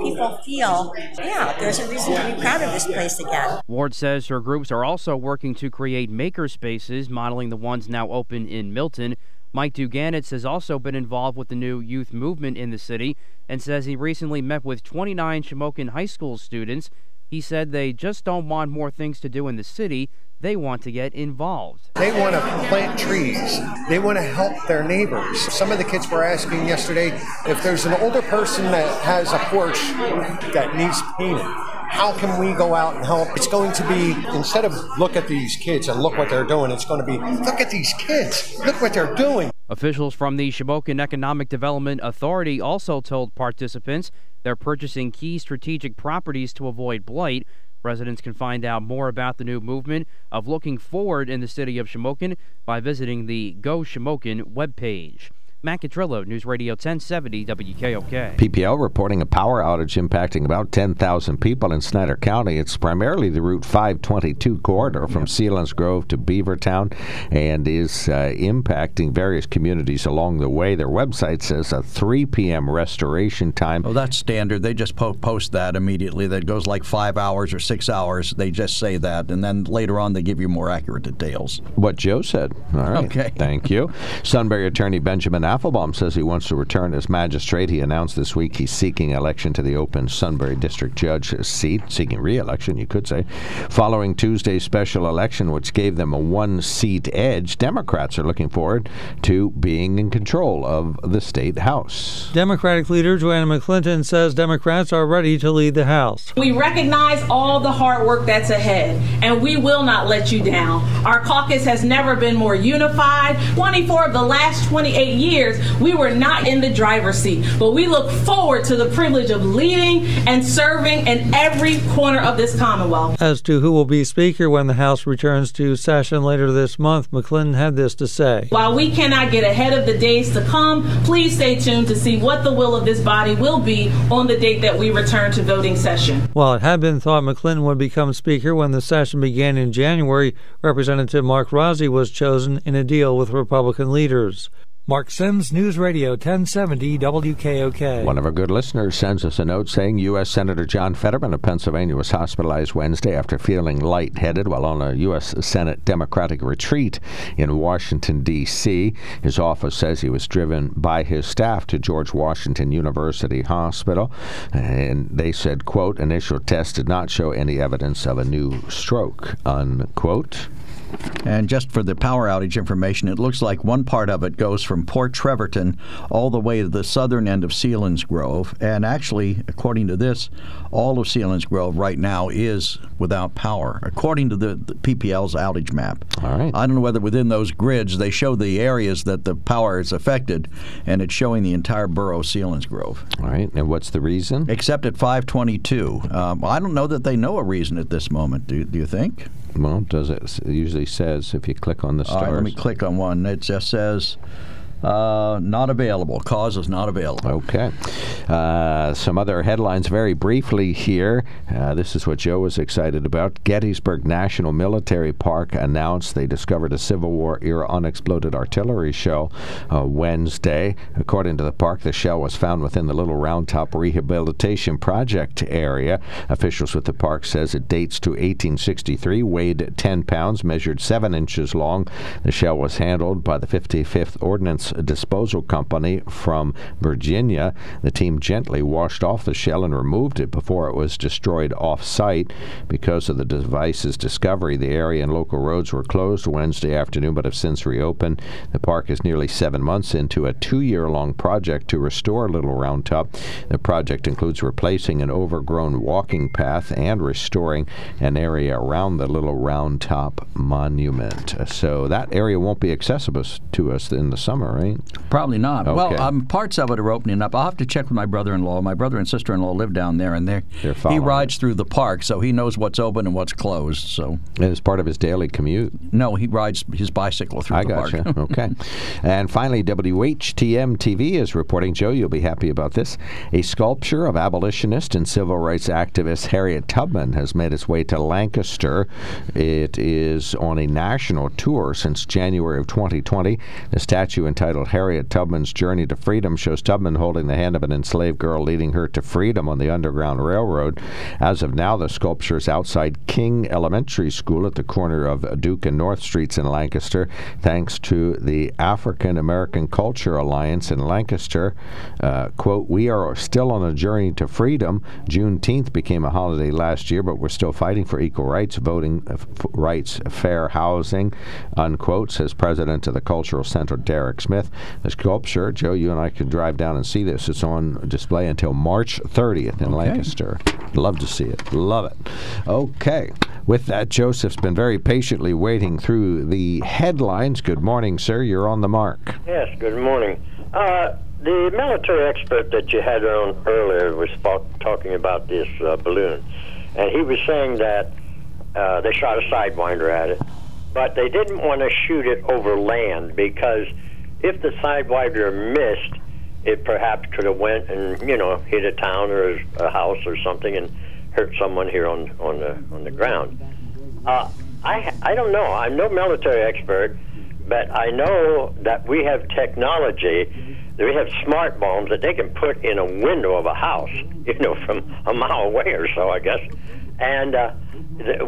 people feel, yeah, there's a reason to be proud of this place again. Ward says her groups are also working to create maker spaces, modeling the ones now open in Milton. Mike Duganitz has also been involved with the new youth movement in the city and says he recently met with twenty-nine Shamokin high school students. He said they just don't want more things to do in the city. They want to get involved. They want to plant trees. They want to help their neighbors. Some of the kids were asking yesterday if there's an older person that has a porch that needs painted, how can we go out and help? It's going to be, instead of look at these kids and look what they're doing, it's going to be look at these kids, look what they're doing. Officials from the Shamokin Economic Development Authority also told participants they're purchasing key strategic properties to avoid blight. Residents can find out more about the new movement of looking forward in the city of Shamokin by visiting the Go Shamokin webpage. Matt Catrillo, News Radio ten seventy W K O K. P P L reporting a power outage impacting about ten thousand people in Snyder County. It's primarily the Route five twenty-two corridor from yep. Selinsgrove to Beavertown and is uh, impacting various communities along the way. Their website says a three p.m. restoration time. Oh, that's standard. They just po- post that immediately. That goes like five hours or six hours. They just say that, and then later on they give you more accurate details. What Joe said. All right. Okay. Thank you. Sunbury attorney Benjamin Applebaum says he wants to return as magistrate. He announced this week he's seeking election to the open Sunbury District Judge seat, seeking re-election, you could say. Following Tuesday's special election, which gave them a one-seat edge, Democrats are looking forward to being in control of the state House. Democratic leader Joanna McClinton says Democrats are ready to lead the House. We recognize all the hard work that's ahead, and we will not let you down. Our caucus has never been more unified. twenty-four of the last twenty-eight years, we were not in the driver's seat, but we look forward to the privilege of leading and serving in every corner of this Commonwealth. As to who will be Speaker when the House returns to session later this month, McClinton had this to say. While we cannot get ahead of the days to come, please stay tuned to see what the will of this body will be on the date that we return to voting session. While it had been thought McClinton would become Speaker when the session began in January, Representative Mark Rozzi was chosen in a deal with Republican leaders. Mark Sims, News Radio ten seventy W K O K. One of our good listeners sends us a note saying U S. Senator John Fetterman of Pennsylvania was hospitalized Wednesday after feeling lightheaded while on a U S. Senate Democratic retreat in Washington, D C. His office says he was driven by his staff to George Washington University Hospital, and they said, quote, initial tests did not show any evidence of a new stroke, unquote. And just for the power outage information, it looks like one part of it goes from Port Treverton all the way to the southern end of Selinsgrove. And actually, according to this, all of Selinsgrove right now is without power, according to the, the P P L's outage map. All right. I don't know whether within those grids they show the areas that the power is affected, and it's showing the entire borough of Selinsgrove. All right. And what's the reason? Except at five twenty-two. Um, I don't know that they know a reason at this moment. Do, do you think? Well, does it, it usually says if you click on the stars. All right, let me click on one. It just says uh, not available. Cause is not available. Okay. Uh, some other headlines very briefly here. Uh, this is what Joe was excited about. Gettysburg National Military Park announced they discovered a Civil War-era unexploded artillery shell uh, Wednesday. According to the park, the shell was found within the Little Round Top Rehabilitation Project area. Officials with the park says it dates to eighteen sixty-three, weighed ten pounds, measured seven inches long. The shell was handled by the fifty-fifth Ordnance Disposal Company from Virginia. The team gently washed off the shell and removed it before it was destroyed off-site. Because of the device's discovery, the area and local roads were closed Wednesday afternoon but have since reopened. The park is nearly seven months into a two-year-long project to restore Little Round Top. The project includes replacing an overgrown walking path and restoring an area around the Little Round Top Monument. So that area won't be accessible to us in the summer, right? Probably not. Okay. Well, um, parts of it are opening up. I'll have to check with my brother-in-law. My brother and sister-in-law live down there, and they're, they're he rides it. through the park, so he knows what's open and what's closed. So and it's part of his daily commute. No, he rides his bicycle through I the gotcha. park. Okay. And finally, W H T M T V is reporting, Joe, you'll be happy about this, a sculpture of abolitionist and civil rights activist Harriet Tubman has made its way to Lancaster. It is on a national tour since January of twenty twenty. The statue entitled Harriet Tubman's Journey to Freedom shows Tubman holding the hand of an enslaved girl leading her to freedom on the Underground Railroad. As of now, the sculpture is outside King Elementary School at the corner of Duke and North Streets in Lancaster. Thanks to the African American Culture Alliance in Lancaster, uh, quote, we are still on a journey to freedom. Juneteenth became a holiday last year, but we're still fighting for equal rights, voting f- rights, fair housing, unquote, says president of the Cultural Center, Derek Smith. The sculpture, Joe, you and I can drive down and see this. It's on display until March thirtieth in okay. Lancaster. Love to see it. Love it. Okay. With that, Joseph's been very patiently waiting through the headlines. Good morning, sir. You're on the mark. Yes, good morning. Uh, the military expert that you had on earlier was talking about this uh, balloon, and he was saying that uh, they shot a Sidewinder at it, but they didn't want to shoot it over land because if the Sidewinder missed, it perhaps could have went and, you know, hit a town or a house or something and hurt someone here on on the on the ground. Uh, I I don't know. I'm no military expert, but I know that we have technology. We have smart bombs that they can put in a window of a house, you know, from a mile away or so, I guess. And uh,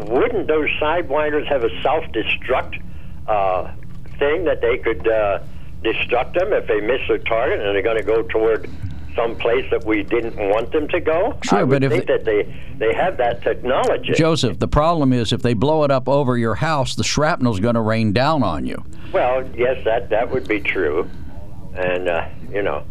wouldn't those Sidewinders have a self-destruct uh, thing that they could Uh, destruct them if they miss their target and they're going to go toward some place that we didn't want them to go? Sure, I would but think if that they, they have that technology. Joseph, the problem is if they blow it up over your house, the shrapnel's going to rain down on you. Well, yes, that, that would be true. And, uh, you know.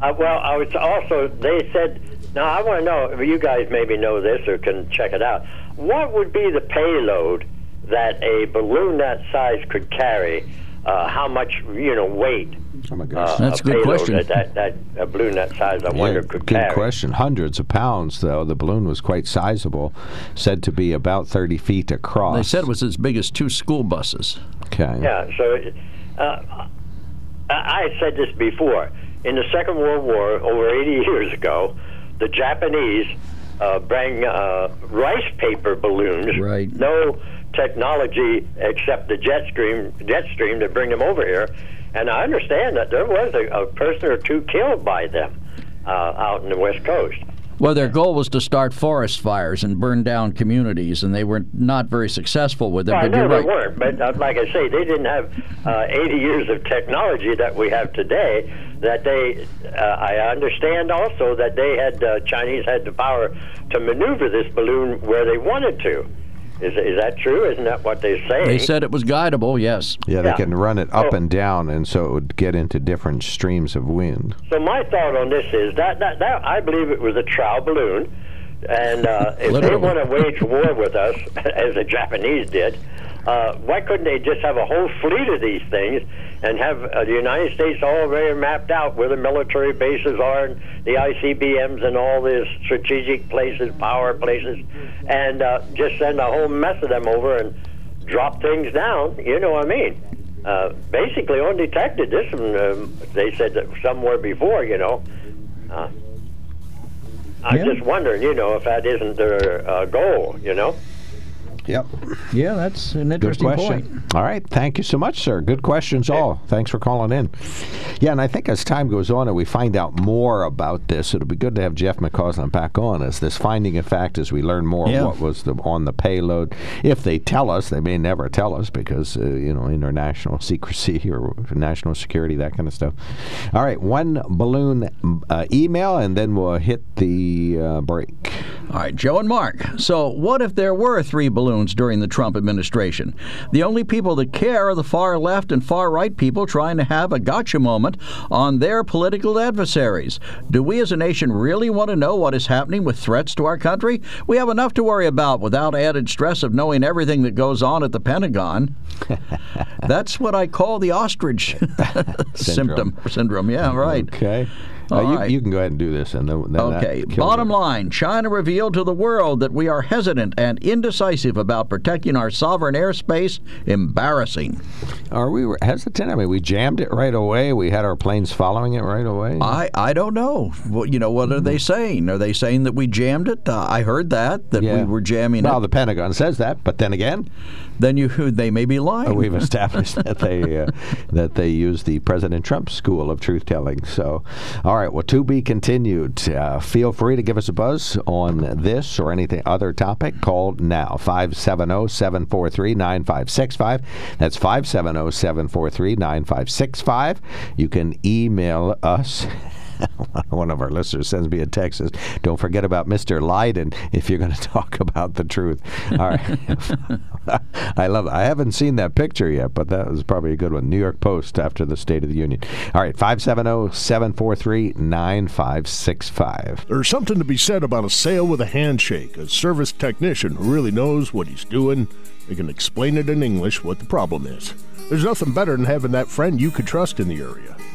Uh, well, I was also, they said, now I want to know, you guys maybe know this or can check it out. What would be the payload that a balloon that size could carry? Uh, how much, you know, weight? Oh my gosh, uh, that's a good question. That, that, that a balloon that size, I yeah, wonder, could good carry. Good question. Hundreds of pounds, though. The balloon was quite sizable, said to be about thirty feet across. They said it was as big as two school buses. Okay. Yeah. So, uh, I said this before. In the Second World War, over eighty years ago, the Japanese uh, bring uh, rice paper balloons. Right. No technology except the jet stream jet stream to bring them over here, and I understand that there was a, a person or two killed by them uh, out in the West Coast. Well, their goal was to start forest fires and burn down communities, and they were not very successful with it. Well, but no, you're right. They weren't, but uh, like I say, they didn't have uh, eighty years of technology that we have today. That they, uh, I understand also that they had, uh, Chinese had the power to maneuver this balloon where they wanted to. Is is that true? Isn't that what they say? They said it was guidable, yes. Yeah, they yeah. can run it up so, and down, and so it would get into different streams of wind. So my thought on this is that, that, that I believe it was a trial balloon, and uh, if they want to wage war with us, as the Japanese did, uh, why couldn't they just have a whole fleet of these things and have uh, the United States already mapped out where the military bases are and the I C B Ms and all the strategic places, power places, and uh, just send a whole mess of them over and drop things down, you know what I mean? Uh, basically undetected. This one, um, they said that somewhere before, you know. Uh, I'm yeah. just wondering, you know, if that isn't their uh, goal, you know? Yep. Yeah, that's an interesting point. All right. Thank you so much, sir. Good questions all. Thanks for calling in. Yeah, and I think as time goes on and we find out more about this, it'll be good to have Jeff McCausland back on as this finding of fact as we learn more yeah. of what was the, on the payload. If they tell us, they may never tell us because, uh, you know, international secrecy or national security, that kind of stuff. All right. One balloon uh, email, and then we'll hit the uh, break. All right, Joe and Mark. So what if there were three balloons during the Trump administration? The only people that care are the far left and far right people trying to have a gotcha moment on their political adversaries. Do we as a nation really want to know what is happening with threats to our country? We have enough to worry about without added stress of knowing everything that goes on at the Pentagon. That's what I call the ostrich symptom. Syndrome, yeah, right. Okay. Uh, you, right. you can go ahead and do this. And then, then okay. Bottom line, China revealed to the world that we are hesitant and indecisive about protecting our sovereign airspace. Embarrassing. Are we hesitant? I mean, we jammed it right away. We had our planes following it right away. I, I don't know. Well, you know, what are they saying? Are they saying that we jammed it? Uh, I heard that, that yeah. we were jamming well, it. Well, the Pentagon says that, but then again... Then you they may be lying. Oh, we've established that they uh, that they use the President Trump school of truth telling. So, all right, well, to be continued. Uh, feel free to give us a buzz on this or anything other topic. Call now five seven zero, seven four three, nine five six five. That's five seven zero, seven four three, nine five six five. You can email us. One of our listeners sends me a text. Says, don't forget about Mister Leiden if you're going to talk about the truth. All right. I love it. I haven't seen that picture yet, but that was probably a good one. New York Post after the State of the Union. All right. five seven zero, seven four three, nine five six five. There's something to be said about a sale with a handshake. A service technician who really knows what he's doing. They can explain it in English what the problem is. There's nothing better than having that friend you could trust in the area.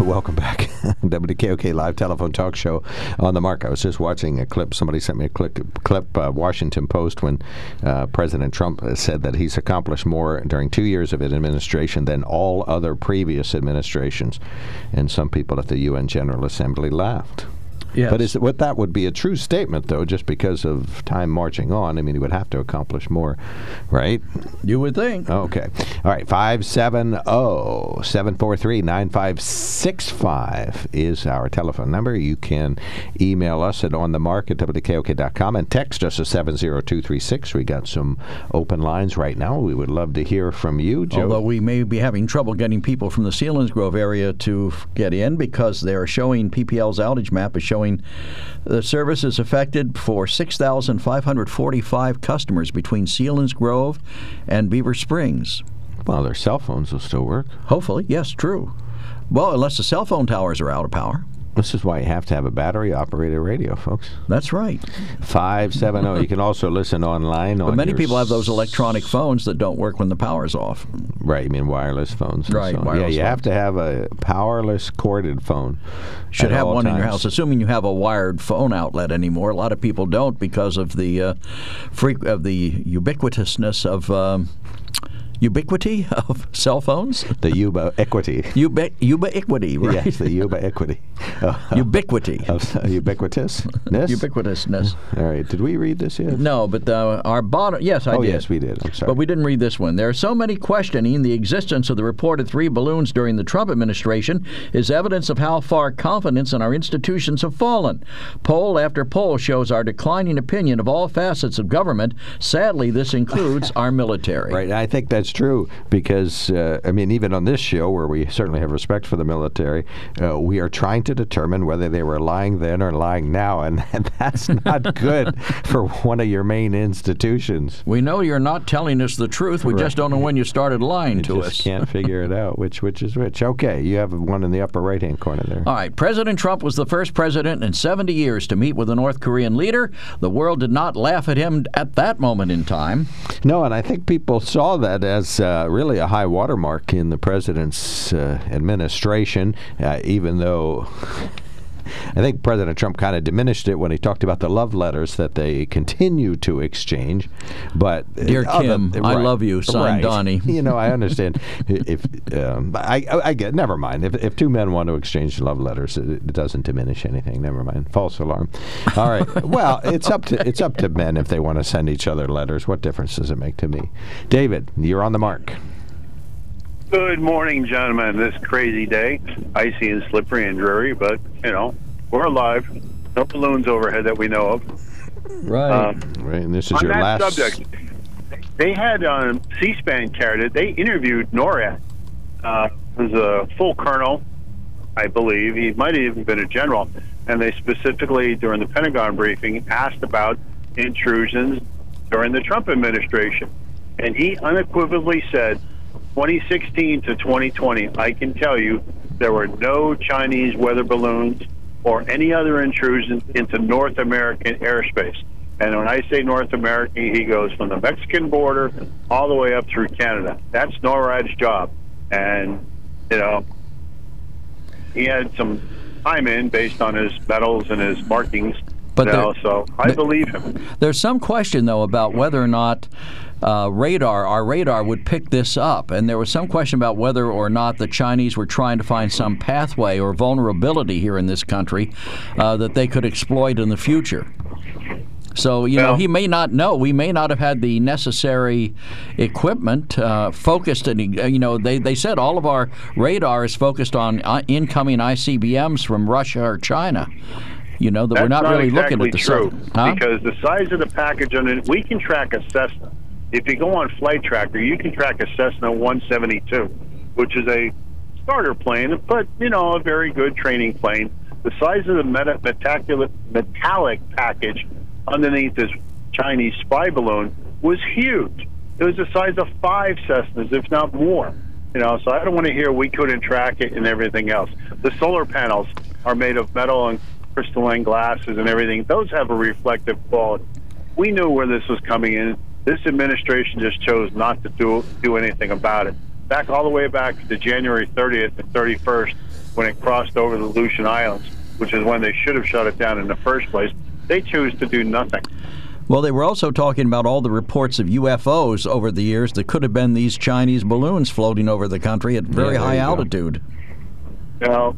Welcome back. W D K O K Live Telephone Talk Show on the Mark. I was just watching a clip. Somebody sent me a clip, clip uh, Washington Post, when uh, President Trump said that he's accomplished more during two years of his administration than all other previous administrations. And some people at the U N General Assembly laughed. Yes. But is it, what that would be a true statement, though, just because of time marching on. I mean, he would have to accomplish more, right? You would think. Okay. All right. five seven zero, seven four three, nine five six five is our telephone number. You can email us at onthemark at w k o k dot com and text us at seven zero two three six. We got some open lines right now. We would love to hear from you, Joe. Although we may be having trouble getting people from the Selinsgrove area to get in because they're showing P P L's outage map is showing the service is affected for six thousand five hundred forty-five customers between Selinsgrove and Beaver Springs. Well, their cell phones will still work. Hopefully, yes, true. Well, unless the cell phone towers are out of power. This is why you have to have a battery-operated radio, folks. That's right. five seven zero You can also listen online. But on many people have those electronic phones that don't work when the power's off. Right. You mean wireless phones. And right. So on. Yeah, you phones. have to have a powerless corded phone. Should have one times. in your house, assuming you have a wired phone outlet anymore. A lot of people don't because of the uh, freq- of the ubiquitousness of... Um, Ubiquity of cell phones? The Yuba equity. Ubi- Yuba equity, right? Yes, the Yuba equity. Ubiquity. Of, uh, ubiquitousness? Ubiquitousness. All right. Did we read this yet? No, but uh, our bottom... Yes, I oh, did. Oh, yes, we did. I'm sorry. But we didn't read this one. There are so many questioning the existence of the reported three balloons during the Trump administration is evidence of how far confidence in our institutions have fallen. Poll after poll shows our declining opinion of all facets of government. Sadly, this includes our military. Right. I think that's It's true because, uh, I mean, even on this show where we certainly have respect for the military, uh, we are trying to determine whether they were lying then or lying now, and that's not good for one of your main institutions. We know you're not telling us the truth. We right. just don't know when you started lying you to us. We just can't figure it out, which, which is which. Okay, you have one in the upper right-hand corner there. All right, President Trump was the first president in seventy years to meet with a North Korean leader. The world did not laugh at him at that moment in time. No, and I think people saw that as As uh, really a high watermark in the president's uh, administration, uh, even though I think President Trump kind of diminished it when he talked about the love letters that they continue to exchange. But dear uh, Kim, the, right, I love you, signed right. Donnie. You know, I understand. if um, I, I, I get, never mind. If, if two men want to exchange love letters, it, it doesn't diminish anything. Never mind. False alarm. All right. Well, it's up to it's up to men if they want to send each other letters. What difference does it make to me? David, you're on the mark. Good morning, gentlemen. This crazy day, icy and slippery and dreary, but, you know, we're alive. No balloons overhead that we know of. Right. Um, right. And this is your last... On that subject, they had um, C-SPAN carried it. They interviewed NORAD, uh, who's a full colonel, I believe. He might have even been a general. And they specifically, during the Pentagon briefing, asked about intrusions during the Trump administration. And he unequivocally said... twenty sixteen to twenty twenty, I can tell you there were no Chinese weather balloons or any other intrusions into North American airspace. And when I say North America, he goes from the Mexican border all the way up through Canada. That's NORAD's job. And, you know, he had some time in based on his medals and his markings. But no, there, so I there, believe him. There's some question, though, about whether or not uh, radar, our radar would pick this up. And there was some question about whether or not the Chinese were trying to find some pathway or vulnerability here in this country uh, that they could exploit in the future. So, you well, know, he may not know. We may not have had the necessary equipment uh, focused. And, you know, they, they said all of our radar is focused on incoming I C B Ms from Russia or China. You know, that That's we're not, not really exactly looking at the true, southern, huh? Because the size of the package, on it, we can track a Cessna. If you go on Flight Tracker, you can track a Cessna one seventy-two, which is a starter plane, but, you know, a very good training plane. The size of the meta- metallic, metallic package underneath this Chinese spy balloon was huge. It was the size of five Cessnas, if not more. You know, so I don't want to hear we couldn't track it and everything else. The solar panels are made of metal and crystalline glasses and everything. Those have a reflective quality. We knew where this was coming in. This administration just chose not to do do anything about it. Back all the way back to January thirtieth and thirty-first, when it crossed over the Aleutian Islands, which is when they should have shut it down in the first place, they chose to do nothing. Well, they were also talking about all the reports of U F Os over the years that could have been these Chinese balloons floating over the country at very yeah, high altitude. Now,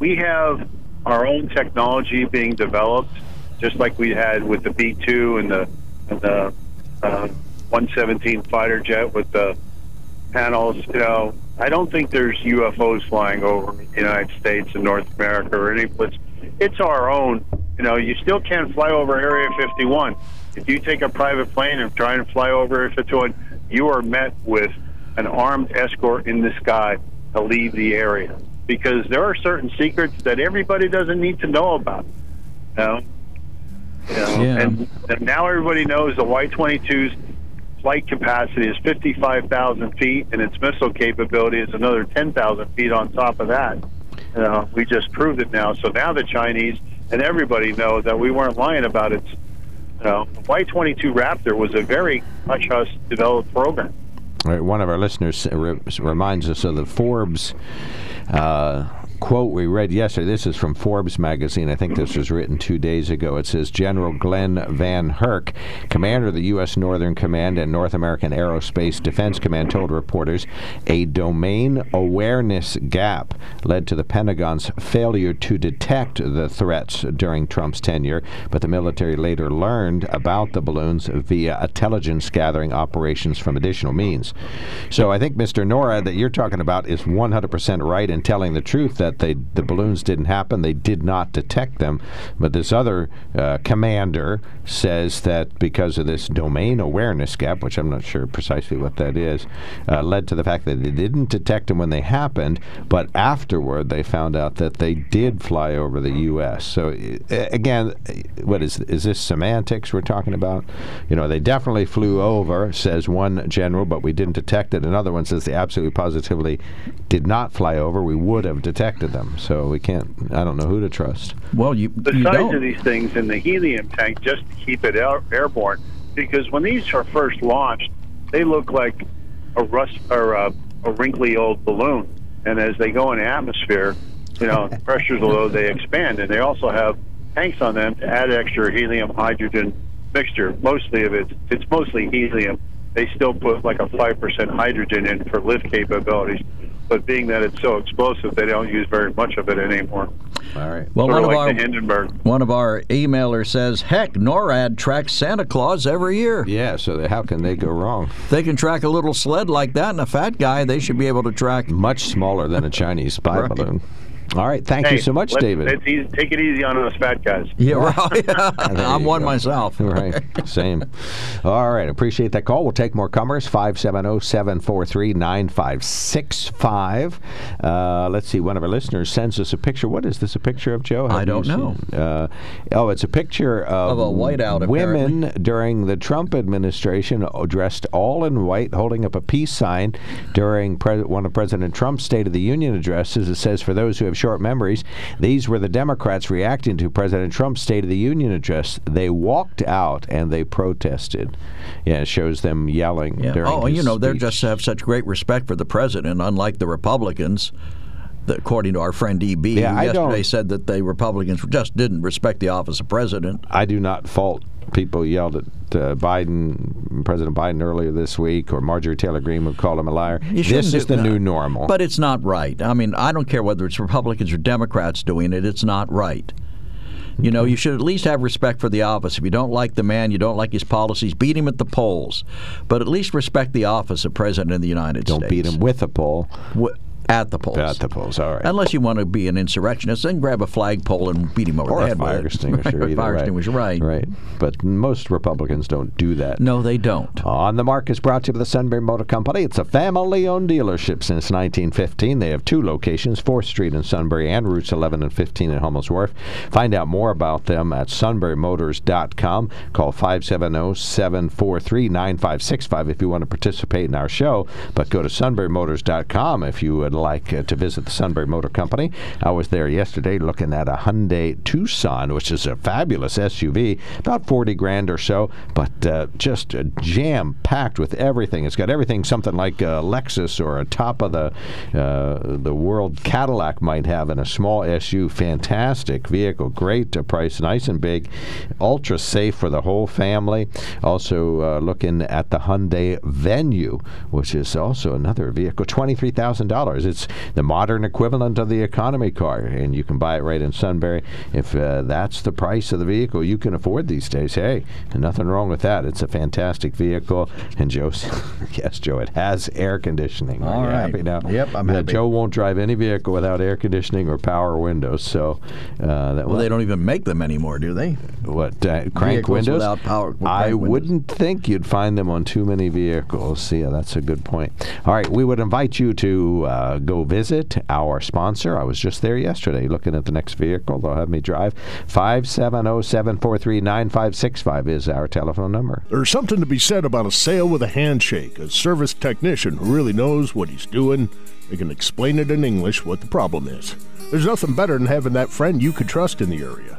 we have our own technology being developed, just like we had with the B two and the, and the uh, one seventeen fighter jet with the panels. You know, I don't think there's U F Os flying over the United States and North America or any place. It's our own. You know, you still can't fly over Area fifty-one. If you take a private plane and try and fly over Area fifty-one, you are met with an armed escort in the sky to leave the area, because there are certain secrets that everybody doesn't need to know about. You know? You know? Yeah. And, and now everybody knows the Y twenty-two's flight capacity is fifty-five thousand feet, and its missile capability is another ten thousand feet on top of that. Uh, we just proved it now. So now the Chinese and everybody know that we weren't lying about it. You know, Y twenty-two Raptor was a very much us developed program. All right, one of our listeners re reminds us of the Forbes uh, quote we read yesterday. This is from Forbes magazine. I think this was written two days ago. It says, General Glenn Van Herk, commander of the U S Northern Command and North American Aerospace Defense Command, told reporters a domain awareness gap led to the Pentagon's failure to detect the threats during Trump's tenure, but the military later learned about the balloons via intelligence gathering operations from additional means. So I think, Mister NORAD, that you're talking about is one hundred percent right in telling the truth that They, the balloons didn't happen. They did not detect them. But this other uh, commander says that because of this domain awareness gap, which I'm not sure precisely what that is, uh, led to the fact that they didn't detect them when they happened, but afterward they found out that they did fly over the U S So, uh, again, what is is this semantics we're talking about? You know, they definitely flew over, says one general, but we didn't detect it. Another one says they absolutely positively did not fly over. We would have detected them, so we can't. I don't know who to trust. Well, you the you size don't. of these things in the helium tank just to keep it air, airborne, because when these are first launched, they look like a rust or a, a wrinkly old balloon, and as they go in the atmosphere, you know, pressures low, they expand, and they also have tanks on them to add extra helium hydrogen mixture. Mostly of it, it's mostly helium. They still put like a five percent hydrogen in for lift capabilities. But being that it's so explosive, they don't use very much of it anymore. All right. Well, one of, like our, one of our emailers says, heck, NORAD tracks Santa Claus every year. Yeah, so they, how can they go wrong? They can track a little sled like that and a fat guy. They should be able to track much smaller than a Chinese spy right. balloon. All right. Thank hey, you so much, let's, David. Let's easy, take it easy on us fat guys. Yeah, well, yeah. I'm one go. myself. Right. Same. All right. Appreciate that call. We'll take more comers. five seven zero, seven four three, nine five six five. Uh, let's see. One of our listeners sends us a picture. What is this a picture of, Joe? Have I don't know. Uh, oh, it's a picture of, of a whiteout, women apparently. during the Trump administration dressed all in white, holding up a peace sign during pre one of President Trump's State of the Union addresses. It says, for those who have short memories, these were the Democrats reacting to President Trump's State of the Union address. They walked out and they protested. Yeah, it shows them yelling yeah. during Oh, his you know, they just have such great respect for the president, unlike the Republicans. According to our friend E B, yeah, who yesterday said that the Republicans just didn't respect the office of president. I do not fault people yelled at uh, Biden, President Biden earlier this week, or Marjorie Taylor Greene would call him a liar. This is the no, new normal. But it's not right. I mean, I don't care whether it's Republicans or Democrats doing it. It's not right. You know, you should at least have respect for the office. If you don't like the man, you don't like his policies, beat him at the polls. But at least respect the office of president of the United States. Don't beat him with a poll. What? At the polls. At the polls, all right. Unless you want to be an insurrectionist, then grab a flagpole and beat him over or the head with it. Or a fire extinguisher, either fire extinguisher, right. Right. But most Republicans don't do that. No, they don't. On the Mark is brought to you by the Sunbury Motor Company. It's a family-owned dealership since nineteen fifteen. They have two locations, fourth street in Sunbury and Routes eleven and fifteen in Hummel's Wharf. Find out more about them at sunbury motors dot com. Call five seven zero, seven four three, nine five six five if you want to participate in our show. But go to sunbury motors dot com if you would like uh, to visit the Sunbury Motor Company. I was there yesterday looking at a Hyundai Tucson, which is a fabulous S U V, about forty grand or so, but uh, just uh, jam-packed with everything. It's got everything something like a Lexus or a top of the uh, the world Cadillac might have in a small S U V. Fantastic vehicle, great uh, price, nice and big, ultra safe for the whole family. Also uh, looking at the Hyundai Venue, which is also another vehicle, twenty-three thousand dollars. It's the modern equivalent of the economy car, and you can buy it right in Sunbury. If uh, that's the price of the vehicle you can afford these days, hey, nothing wrong with that. It's a fantastic vehicle. And Joe, yes, Joe, it has air conditioning. All Are you right. happy now? Yep, I'm uh, happy. Joe won't drive any vehicle without air conditioning or power windows. So, uh, that well, they don't even make them anymore, do they? What, uh, crank vehicles windows? Without power, crank I windows. wouldn't think you'd find them on too many vehicles. Yeah, that's a good point. All right, we would invite you to Uh, Uh, go visit our sponsor. I was just there yesterday looking at the next vehicle they'll have me drive. five seven zero, seven four three, nine five six five is our telephone number. There's something to be said about a sale with a handshake, a service technician who really knows what he's doing. They can explain it in English what the problem is. There's nothing better than having that friend you could trust in the area.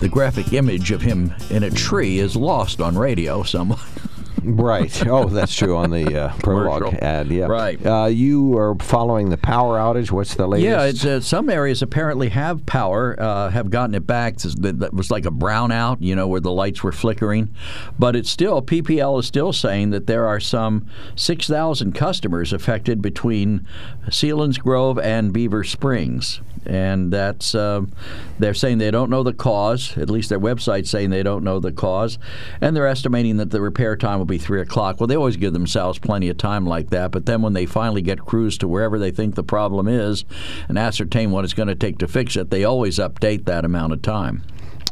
The graphic image of him in a tree is lost on radio somewhat. Right. Oh, that's true on the uh, prologue commercial ad. Yeah. Right. Uh, you are following the power outage. What's the latest? Yeah, it's, uh, some areas apparently have power, uh, have gotten it back. That was like a brownout, you know, where the lights were flickering. But it's still, P P L is still saying that there are some six thousand customers affected between Selinsgrove and Beaver Springs. And that's, uh, they're saying they don't know the cause, at least their website's saying they don't know the cause. And they're estimating that the repair time will be three o'clock. Well, they always give themselves plenty of time like that, but then when they finally get crews to wherever they think the problem is and ascertain what it's going to take to fix it, they always update that amount of time.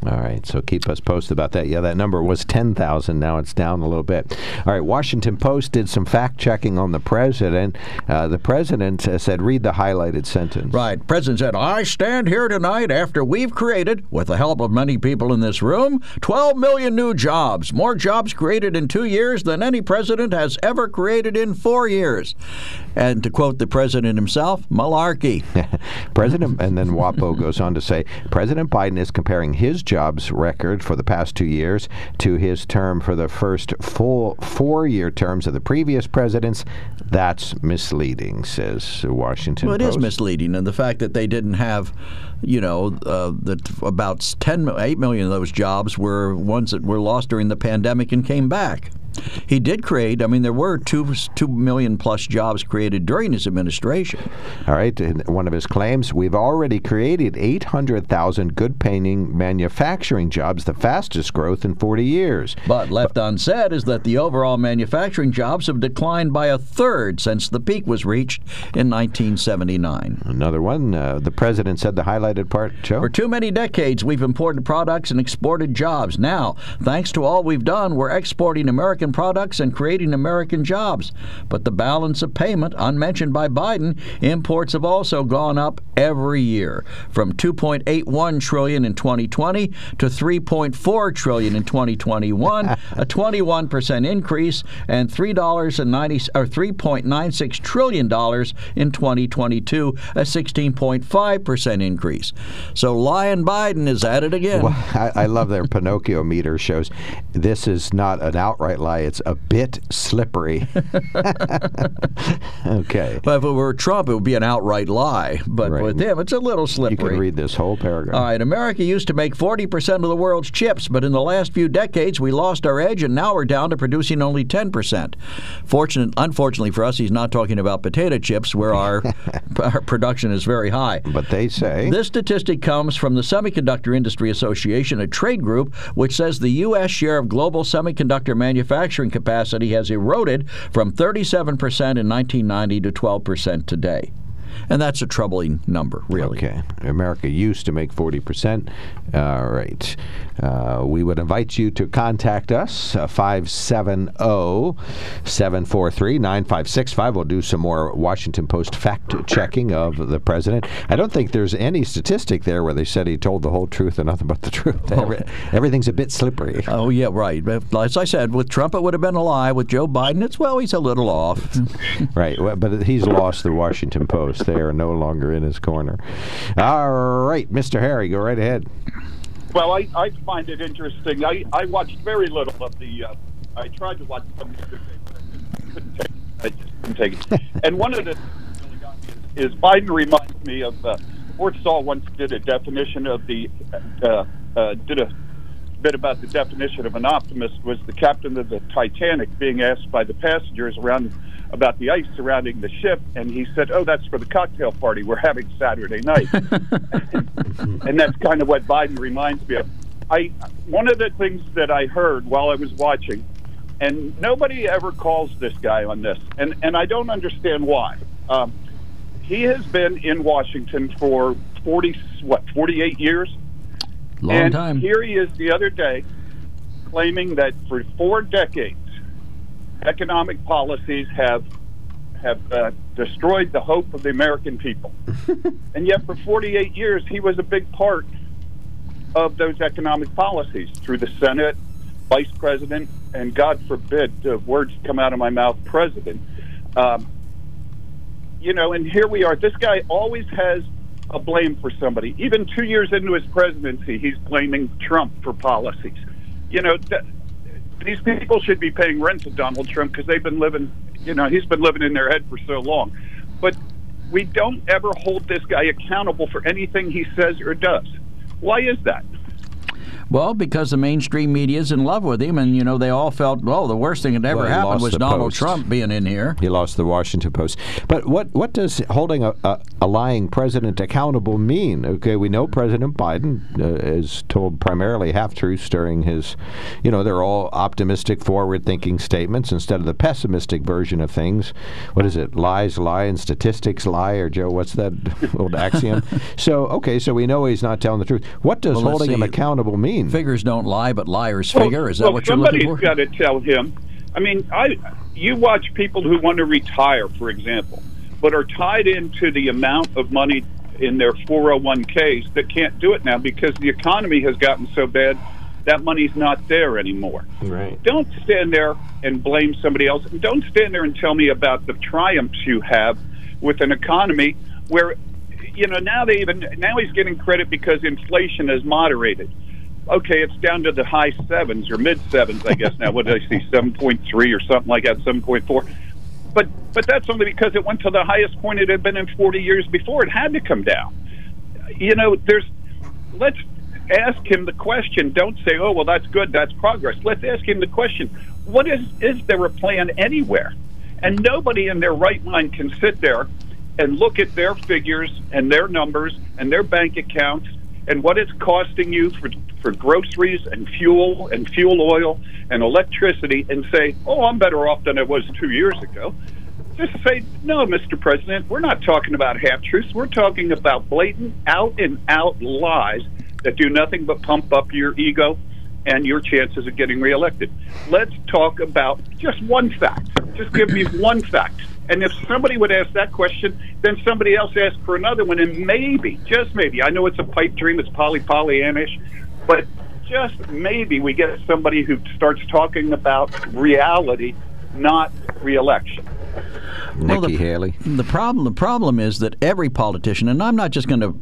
All right, so keep us posted about that. Yeah, that number was ten thousand. Now it's down a little bit. All right, Washington Post did some fact-checking on the president. Uh, the president uh, said, read the highlighted sentence. Right. President said, I stand here tonight after we've created, with the help of many people in this room, twelve million new jobs. More jobs created in two years than any president has ever created in four years. And to quote the president himself, malarkey. President, and then WAPO goes on to say, President Biden is comparing his jobs record for the past two years to his term for the first full four-year terms of the previous presidents. That's misleading, says Washington Post. Well, it is misleading, and the fact that they didn't have, you know, uh, that about ten, eight million of those jobs were ones that were lost during the pandemic and came back. He did create, I mean, there were two, two million plus jobs created during his administration. All right. And one of his claims, we've already created eight hundred thousand good paying manufacturing jobs, the fastest growth in forty years. But left but, unsaid is that the overall manufacturing jobs have declined by a third since the peak was reached in nineteen seventy-nine. Another one. Uh, the president said the highlighted part, Joe? For too many decades, we've imported products and exported jobs. Now, thanks to all we've done, we're exporting American products and creating American jobs. But the balance of payment, unmentioned by Biden, imports have also gone up every year, from two point eight one trillion dollars in twenty twenty to three point four trillion dollars in twenty twenty-one, a twenty-one percent increase, and three point nine six trillion dollars in twenty twenty-two, a sixteen point five percent increase. So lying Biden is at it again. Well, I, I love their Pinocchio meter shows. This is not an outright lie. It's a bit slippery. Okay. But if it were Trump, it would be an outright lie. But right. with him, it's a little slippery. You can read this whole paragraph. All right. America used to make forty percent of the world's chips, but in the last few decades, we lost our edge, and now we're down to producing only ten percent. Fortunate, unfortunately for us, he's not talking about potato chips, where our, our production is very high. But they say... This statistic comes from the Semiconductor Industry Association, a trade group, which says the U S share of global semiconductor manufacturing manufacturing capacity has eroded from thirty-seven percent in nineteen ninety to twelve percent today. And that's a troubling number, really. Okay. America used to make forty percent. All right. Uh, we would invite you to contact us, uh, five seven zero, seven four three, nine five six five. We'll do some more Washington Post fact-checking of the president. I don't think there's any statistic there where they said he told the whole truth and nothing but the truth. Oh. Every, everything's a bit slippery. Oh, yeah, right. As I said, with Trump, it would have been a lie. With Joe Biden, it's, well, he's a little off. Right. Well, but he's lost the Washington Post. They are no longer in his corner. All right, Mister Harry, go right ahead. Well, I, I find it interesting. I, I watched very little of the. Uh, I tried to watch some of the couldn't take. I just couldn't take it. And one of the things that really got me is, is Biden reminds me of. Uh, Forstall once did a definition of the. Uh, uh, did a bit about the definition of an optimist was the captain of the Titanic being asked by the passengers around about the ice surrounding the ship, and he said, oh, that's for the cocktail party we're having Saturday night. And that's kind of what Biden reminds me of. I, one of the things that I heard while I was watching, and nobody ever calls this guy on this, and, and I don't understand why. Um, he has been in Washington for forty, what, forty-eight years? Long and time. Here he is the other day claiming that for four decades, economic policies have have uh, destroyed the hope of the American people. And yet for forty-eight years, he was a big part of those economic policies through the Senate, vice president, and God forbid the words come out of my mouth, president. Um, you know, and here we are. This guy always has a blame for somebody. Even two years into his presidency, he's blaming Trump for policies. You know, th- these people should be paying rent to Donald Trump because they've been living, you know, he's been living in their head for so long. But we don't ever hold this guy accountable for anything he says or does. Why is that? Well, because the mainstream media is in love with him, and, you know, they all felt, well, the worst thing that ever well, happened was Donald Post. Trump being in here. He lost the Washington Post. But what, what does holding a, a, a lying president accountable mean? Okay, we know President Biden uh, is told primarily half-truths during his, you know, they're all optimistic, forward-thinking statements instead of the pessimistic version of things. What is it? Lies lie and statistics lie, or, Joe, what's that old axiom? So, okay, so we know he's not telling the truth. What does well, holding him accountable mean? Figures don't lie, but liars figure. Well, Is that well, what you're looking for? Somebody's got to tell him. I mean, I you watch people who want to retire, for example, but are tied into the amount of money in their four oh one k's that can't do it now because the economy has gotten so bad that money's not there anymore. Right. Don't stand there and blame somebody else. Don't stand there and tell me about the triumphs you have with an economy where, you know, now they even now he's getting credit because inflation has moderated. Okay, it's down to the high sevens or mid sevens, I guess now. What did I see? seven point three or something like that, seven point four. But but that's only because it went to the highest point it had been in forty years before. It had to come down. You know, there's. Let's ask him the question. Don't say, oh, well, that's good, that's progress. Let's ask him the question. What is, is there a plan anywhere? And nobody in their right mind can sit there and look at their figures and their numbers and their bank accounts and what it's costing you for for groceries and fuel and fuel oil and electricity and say, oh, I'm better off than I was two years ago. Just say, no, Mister President, we're not talking about half-truths. We're talking about blatant, out-and-out lies that do nothing but pump up your ego and your chances of getting reelected. Let's talk about just one fact. Just give me one fact. And if somebody would ask that question, then somebody else asked for another one, and maybe, just maybe, I know it's a pipe dream, it's poly-pollyannish, but just maybe we get somebody who starts talking about reality, not re-election. Nikki well, the, Haley. The problem, the problem is that every politician, and I'm not just going to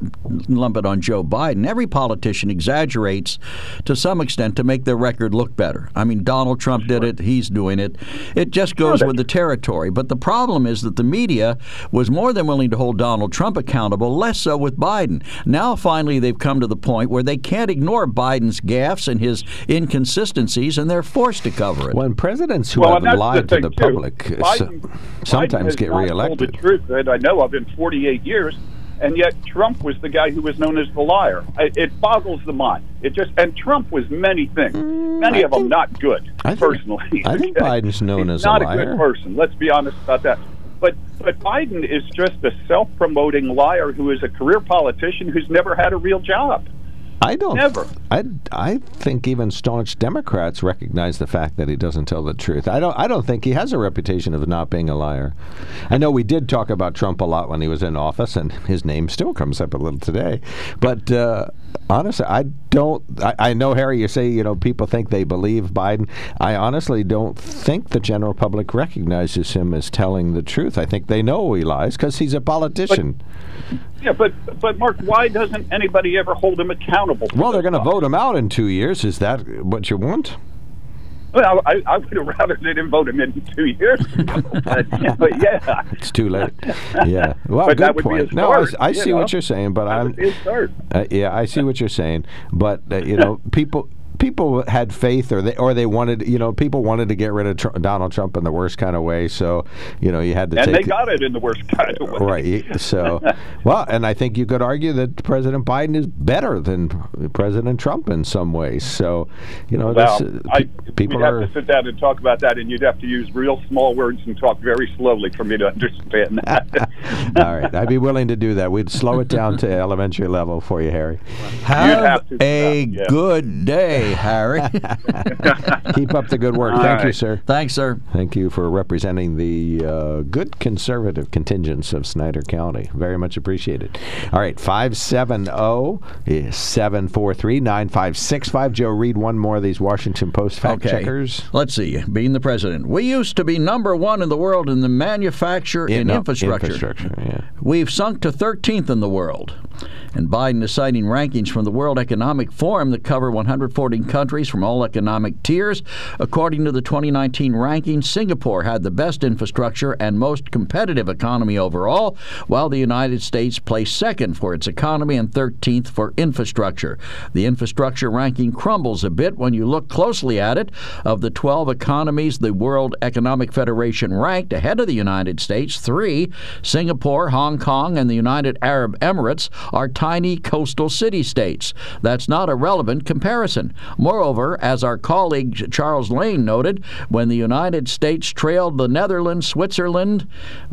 lump it on Joe Biden, every politician exaggerates to some extent to make their record look better. I mean, Donald Trump sure. did it. He's doing it. It just goes sure, with the territory. But the problem is that the media was more than willing to hold Donald Trump accountable, less so with Biden. Now, finally, they've come to the point where they can't ignore Biden's gaffes and his inconsistencies, and they're forced to cover it. When presidents who well, have lied the to the too. public Biden, so, sometimes Biden has get reelected. Not told the truth that I know of in forty-eight years, and yet Trump was the guy who was known as the liar. It, it boggles the mind. It just and Trump was many things, mm, many I of think, them not good. I personally, think, I think Biden's known He's as not a liar. Not a good person. Let's be honest about that. But but Biden is just a self-promoting liar who is a career politician who's never had a real job. I don't. Never. I, I think even staunch Democrats recognize the fact that he doesn't tell the truth. I don't. I don't think he has a reputation of not being a liar. I know we did talk about Trump a lot when he was in office, and his name still comes up a little today. But uh, honestly, I don't. I, I know, Harry, you say you know people think they believe Biden. I honestly don't think the general public recognizes him as telling the truth. I think they know he lies because he's a politician. But, yeah, but but Mark, why doesn't anybody ever hold him accountable? Well, they're going to vote him out in two years. Is that what you want? Well, I, I would have rather they didn't vote him in two years ago. But, but yeah. It's too late. Yeah. Well, but good that would point. Be no, start, I, I see know? what you're saying, but that I'm. Uh, yeah, I see what you're saying, but uh, you know, people. people had faith, or they or they wanted, you know, people wanted to get rid of Trump, Donald Trump in the worst kind of way. So, you know, you had to and take And they got it in the worst kind of way. Right. So, well, and I think you could argue that President Biden is better than President Trump in some ways. So, you know, well, this, I, pe- people we'd have are, to sit down and talk about that, and you'd have to use real small words and talk very slowly for me to understand that. All right. I'd be willing to do that. We'd slow it down to elementary level for you, Harry. Have, have to, a uh, yeah. good day, Harry. Keep up the good work. All Thank right. you, sir. Thanks, sir. Thank you for representing the uh, good conservative contingents of Snyder County. Very much appreciated. All right, five seven zero, seven four three, nine five six five. Joe, read one more of these Washington Post fact okay. checkers. Let's see. Being the president. We used to be number one in the world in the manufacture in, and no, infrastructure. infrastructure yeah. We've sunk to thirteenth in the world. And Biden is citing rankings from the World Economic Forum that cover one hundred fourteen countries from all economic tiers. According to the twenty nineteen ranking, Singapore had the best infrastructure and most competitive economy overall, while the United States placed second for its economy and thirteenth for infrastructure. The infrastructure ranking crumbles a bit when you look closely at it. Of the twelve economies the World Economic Federation ranked ahead of the United States, three, Singapore, Hong Kong, and the United Arab Emirates, are tiny coastal city-states. That's not a relevant comparison. Moreover, as our colleague Charles Lane noted, when the United States trailed the Netherlands, Switzerland,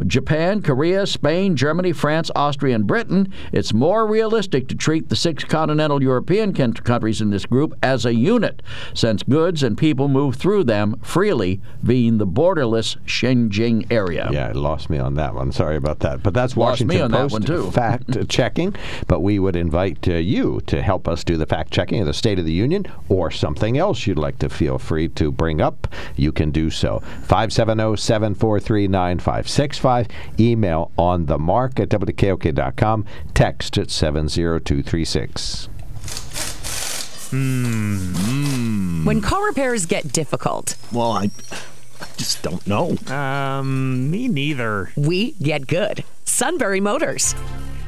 Japan, Korea, Spain, Germany, France, Austria, and Britain, it's more realistic to treat the six continental European countries in this group as a unit, since goods and people move through them freely, being the borderless Shenzhen area. Yeah, it lost me on that one. Sorry about that. But that's Washington Post fact-checking. But we would invite uh, you to help us do the fact-checking of the State of the Union or something else you'd like to feel free to bring up. You can do so. five seven zero, seven four three, nine five six five. Email on the mark at W K O K dot com. Text at seven zero two three six. Mm-hmm. When car repairs get difficult... Well, I... I just don't know. Um, me neither. We get good. Sunbury Motors.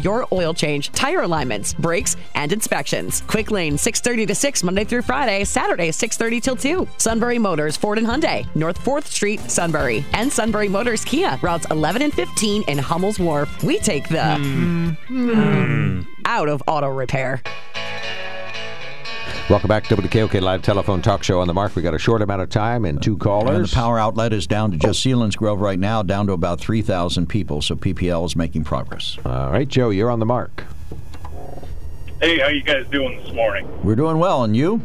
your oil change, tire alignments, brakes, and inspections. Quick Lane, six thirty to six, Monday through Friday, Saturday, six thirty till two. Sunbury Motors, Ford and Hyundai, North fourth Street, Sunbury, and Sunbury Motors Kia, routes eleven and fifteen in Hummel's Wharf. We take the mm. Mm. out of auto repair. Welcome back to W K O K Live Telephone Talk Show on the Mark. We got a short amount of time and two callers. And the power outlet is down to just oh. Selinsgrove right now, down to about three thousand people, so P P L is making progress. All right, Joe, you're on the mark. Hey, how you guys doing this morning? We're doing well, and you?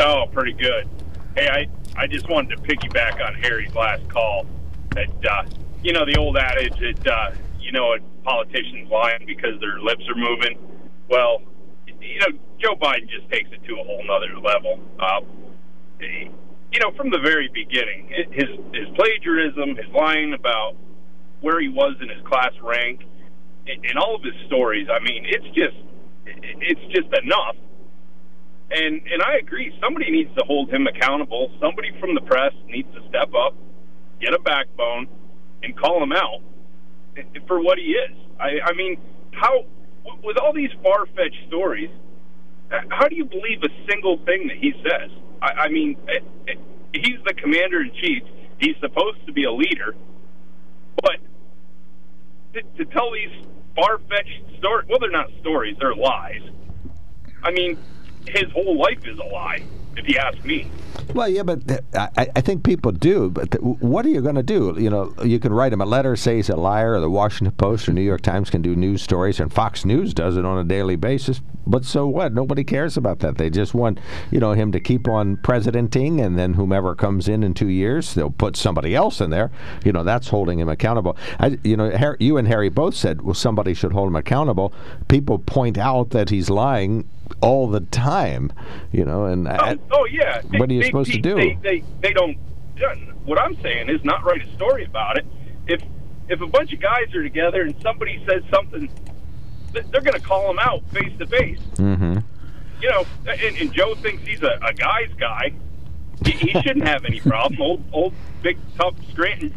Oh, pretty good. Hey, I, I just wanted to piggyback on Harry's last call. That uh, you know, the old adage that, uh, you know, politicians lying because their lips are moving. Well, you know, Joe Biden just takes it to a whole nother level. Uh, you know, from the very beginning, his his plagiarism, his lying about where he was in his class rank, and all of his stories. I mean, it's just it's just enough. And and I agree. Somebody needs to hold him accountable. Somebody from the press needs to step up, get a backbone, and call him out for what he is. I, I mean, how with all these far-fetched stories. How do you believe a single thing that he says? I, I mean, it, it, he's the commander-in-chief. He's supposed to be a leader. But to, to tell these far-fetched stories, well, they're not stories, they're lies. I mean, his whole life is a lie, if you ask me. Well, yeah, but th- I, I think people do. But th- what are you going to do? You know, you can write him a letter, say he's a liar, or the Washington Post or New York Times can do news stories, and Fox News does it on a daily basis. But so what? Nobody cares about that. They just want, you know, him to keep on presidenting, and then whomever comes in in two years, they'll put somebody else in there. You know, that's holding him accountable. I, you know, Harry, you and Harry both said, well, somebody should hold him accountable. People point out that he's lying all the time, you know, and oh, I, oh yeah. They, what are you they, supposed they, to do? They, they, they don't. What I'm saying is not write a story about it. If if a bunch of guys are together and somebody says something, they're going to call them out face to face. Mm-hmm. You know, and, and Joe thinks he's a, a guy's guy. He, he shouldn't have any problem. Old, old, big, tough Scranton.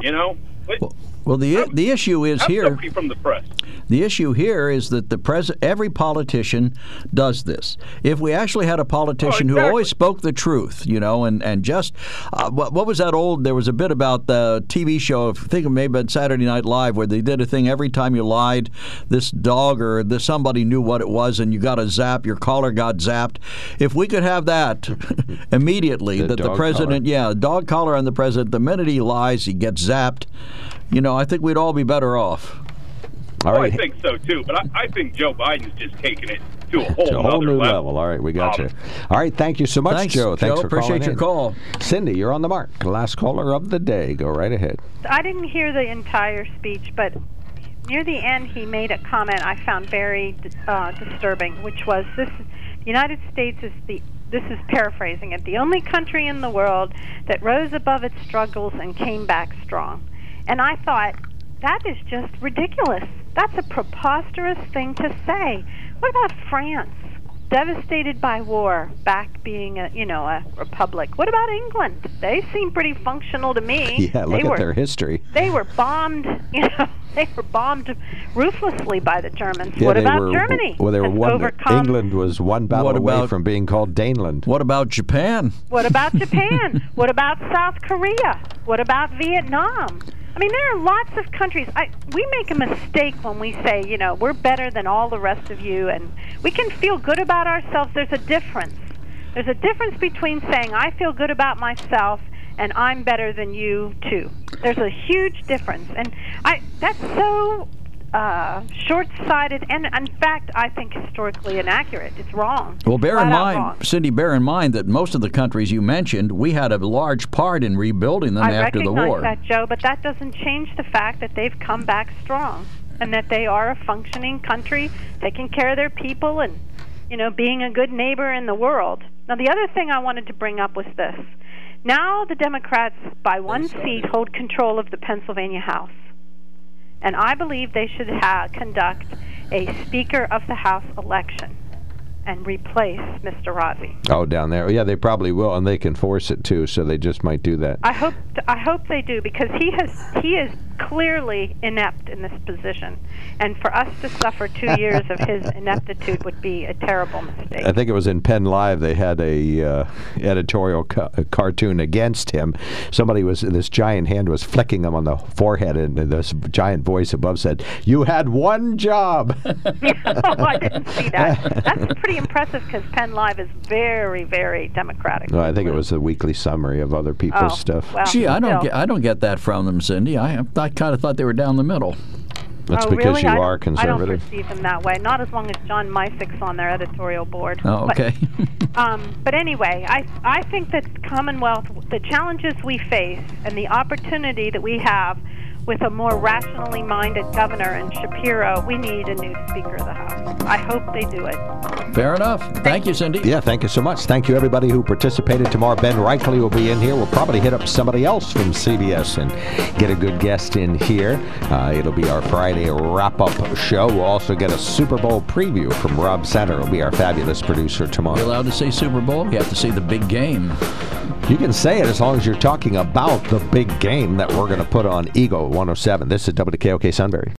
You know. But, well, Well, the I'm, the issue is I'm here. From the press. The issue here is that the pres- every politician does this. If we actually had a politician oh, exactly. who always spoke the truth, you know, and and just uh, what, what was that old? There was a bit about the T V show. I think it may have been Saturday Night Live, where they did a thing every time you lied, this dog or this somebody knew what it was, and you got a zap. Your collar got zapped. If we could have that immediately, the that the president, collar. yeah, dog collar on the president. The minute he lies, he gets zapped. You know, I think we'd all be better off. All right. Oh, I think so, too. But I, I think Joe Biden's just taking it to a whole, to a whole new level. level. All right, we got um, you. All right, thank you so much, thanks, Joe. Thanks Joe, for appreciate calling your in. call. Cindy, you're on the mark. Last caller of the day. Go right ahead. I didn't hear the entire speech, but near the end he made a comment I found very uh, disturbing, which was this: the United States is the This is paraphrasing it, the only country in the world that rose above its struggles and came back strong. And I thought, that is just ridiculous. That's a preposterous thing to say. What about France, devastated by war, back being a, you know, a republic? What about England? They seem pretty functional to me. Yeah, look they at were, their history. They were bombed, you know, they were bombed ruthlessly by the Germans. Yeah, what about were, Germany? Well, they were one. Overcome, England was one battle away about, from being called Daneland. What about Japan? What about Japan? What about South Korea? What about Vietnam? I mean, there are lots of countries. I, we make a mistake when we say, you know, we're better than all the rest of you, and we can feel good about ourselves. There's a difference. There's a difference between saying, I feel good about myself, and I'm better than you, too. There's a huge difference. And I that's so uh, short-sighted, and, in fact, I think historically inaccurate. It's wrong. Well, bear Flat in mind, Cindy, bear in mind that most of the countries you mentioned, we had a large part in rebuilding them I after the war. I recognize that, Joe, but that doesn't change the fact that they've come back strong and that they are a functioning country, taking care of their people and, you know, being a good neighbor in the world. Now, the other thing I wanted to bring up was this. Now the Democrats, by one seat, hold control of the Pennsylvania House. And I believe they should ha- conduct a Speaker of the House election and replace Mister Rodney. Oh, down there. Yeah, they probably will, and they can force it, too, so they just might do that. I hope t- I hope they do, because he has he is clearly inept in this position. And for us to suffer two years of his ineptitude would be a terrible mistake. I think it was in Penn Live they had a uh, editorial ca- a cartoon against him. Somebody was, this giant hand was flicking him on the forehead, and this giant voice above said, "You had one job." Oh, I didn't see that. That's pretty impressive, because Penn Live is very, very democratic. No, I think it was a weekly summary of other people's oh, stuff. Well, Gee, I don't, get, I don't get that from them, Cindy. I, I kind of thought they were down the middle. That's oh, because really? you I are conservative. I don't perceive them that way. Not as long as John Misick's on their editorial board. Oh, okay. But, um, but anyway, I I think that Commonwealth, the challenges we face, and the opportunity that we have with a more rationally minded governor and Shapiro, we need a new Speaker of the House. I hope they do it. Fair enough. Thank, thank you, Cindy. Yeah, thank you so much. Thank you, everybody who participated. Tomorrow, Ben Reichle will be in here. We'll probably hit up somebody else from C B S and get a good guest in here. Uh, it'll be our Friday wrap-up show. We'll also get a Super Bowl preview from Rob Satter. He'll be our fabulous producer tomorrow. You're allowed to say Super Bowl? You have to say the big game. You can say it as long as you're talking about the big game that we're going to put on Eagle one oh seven. This is W K O K Sunbury.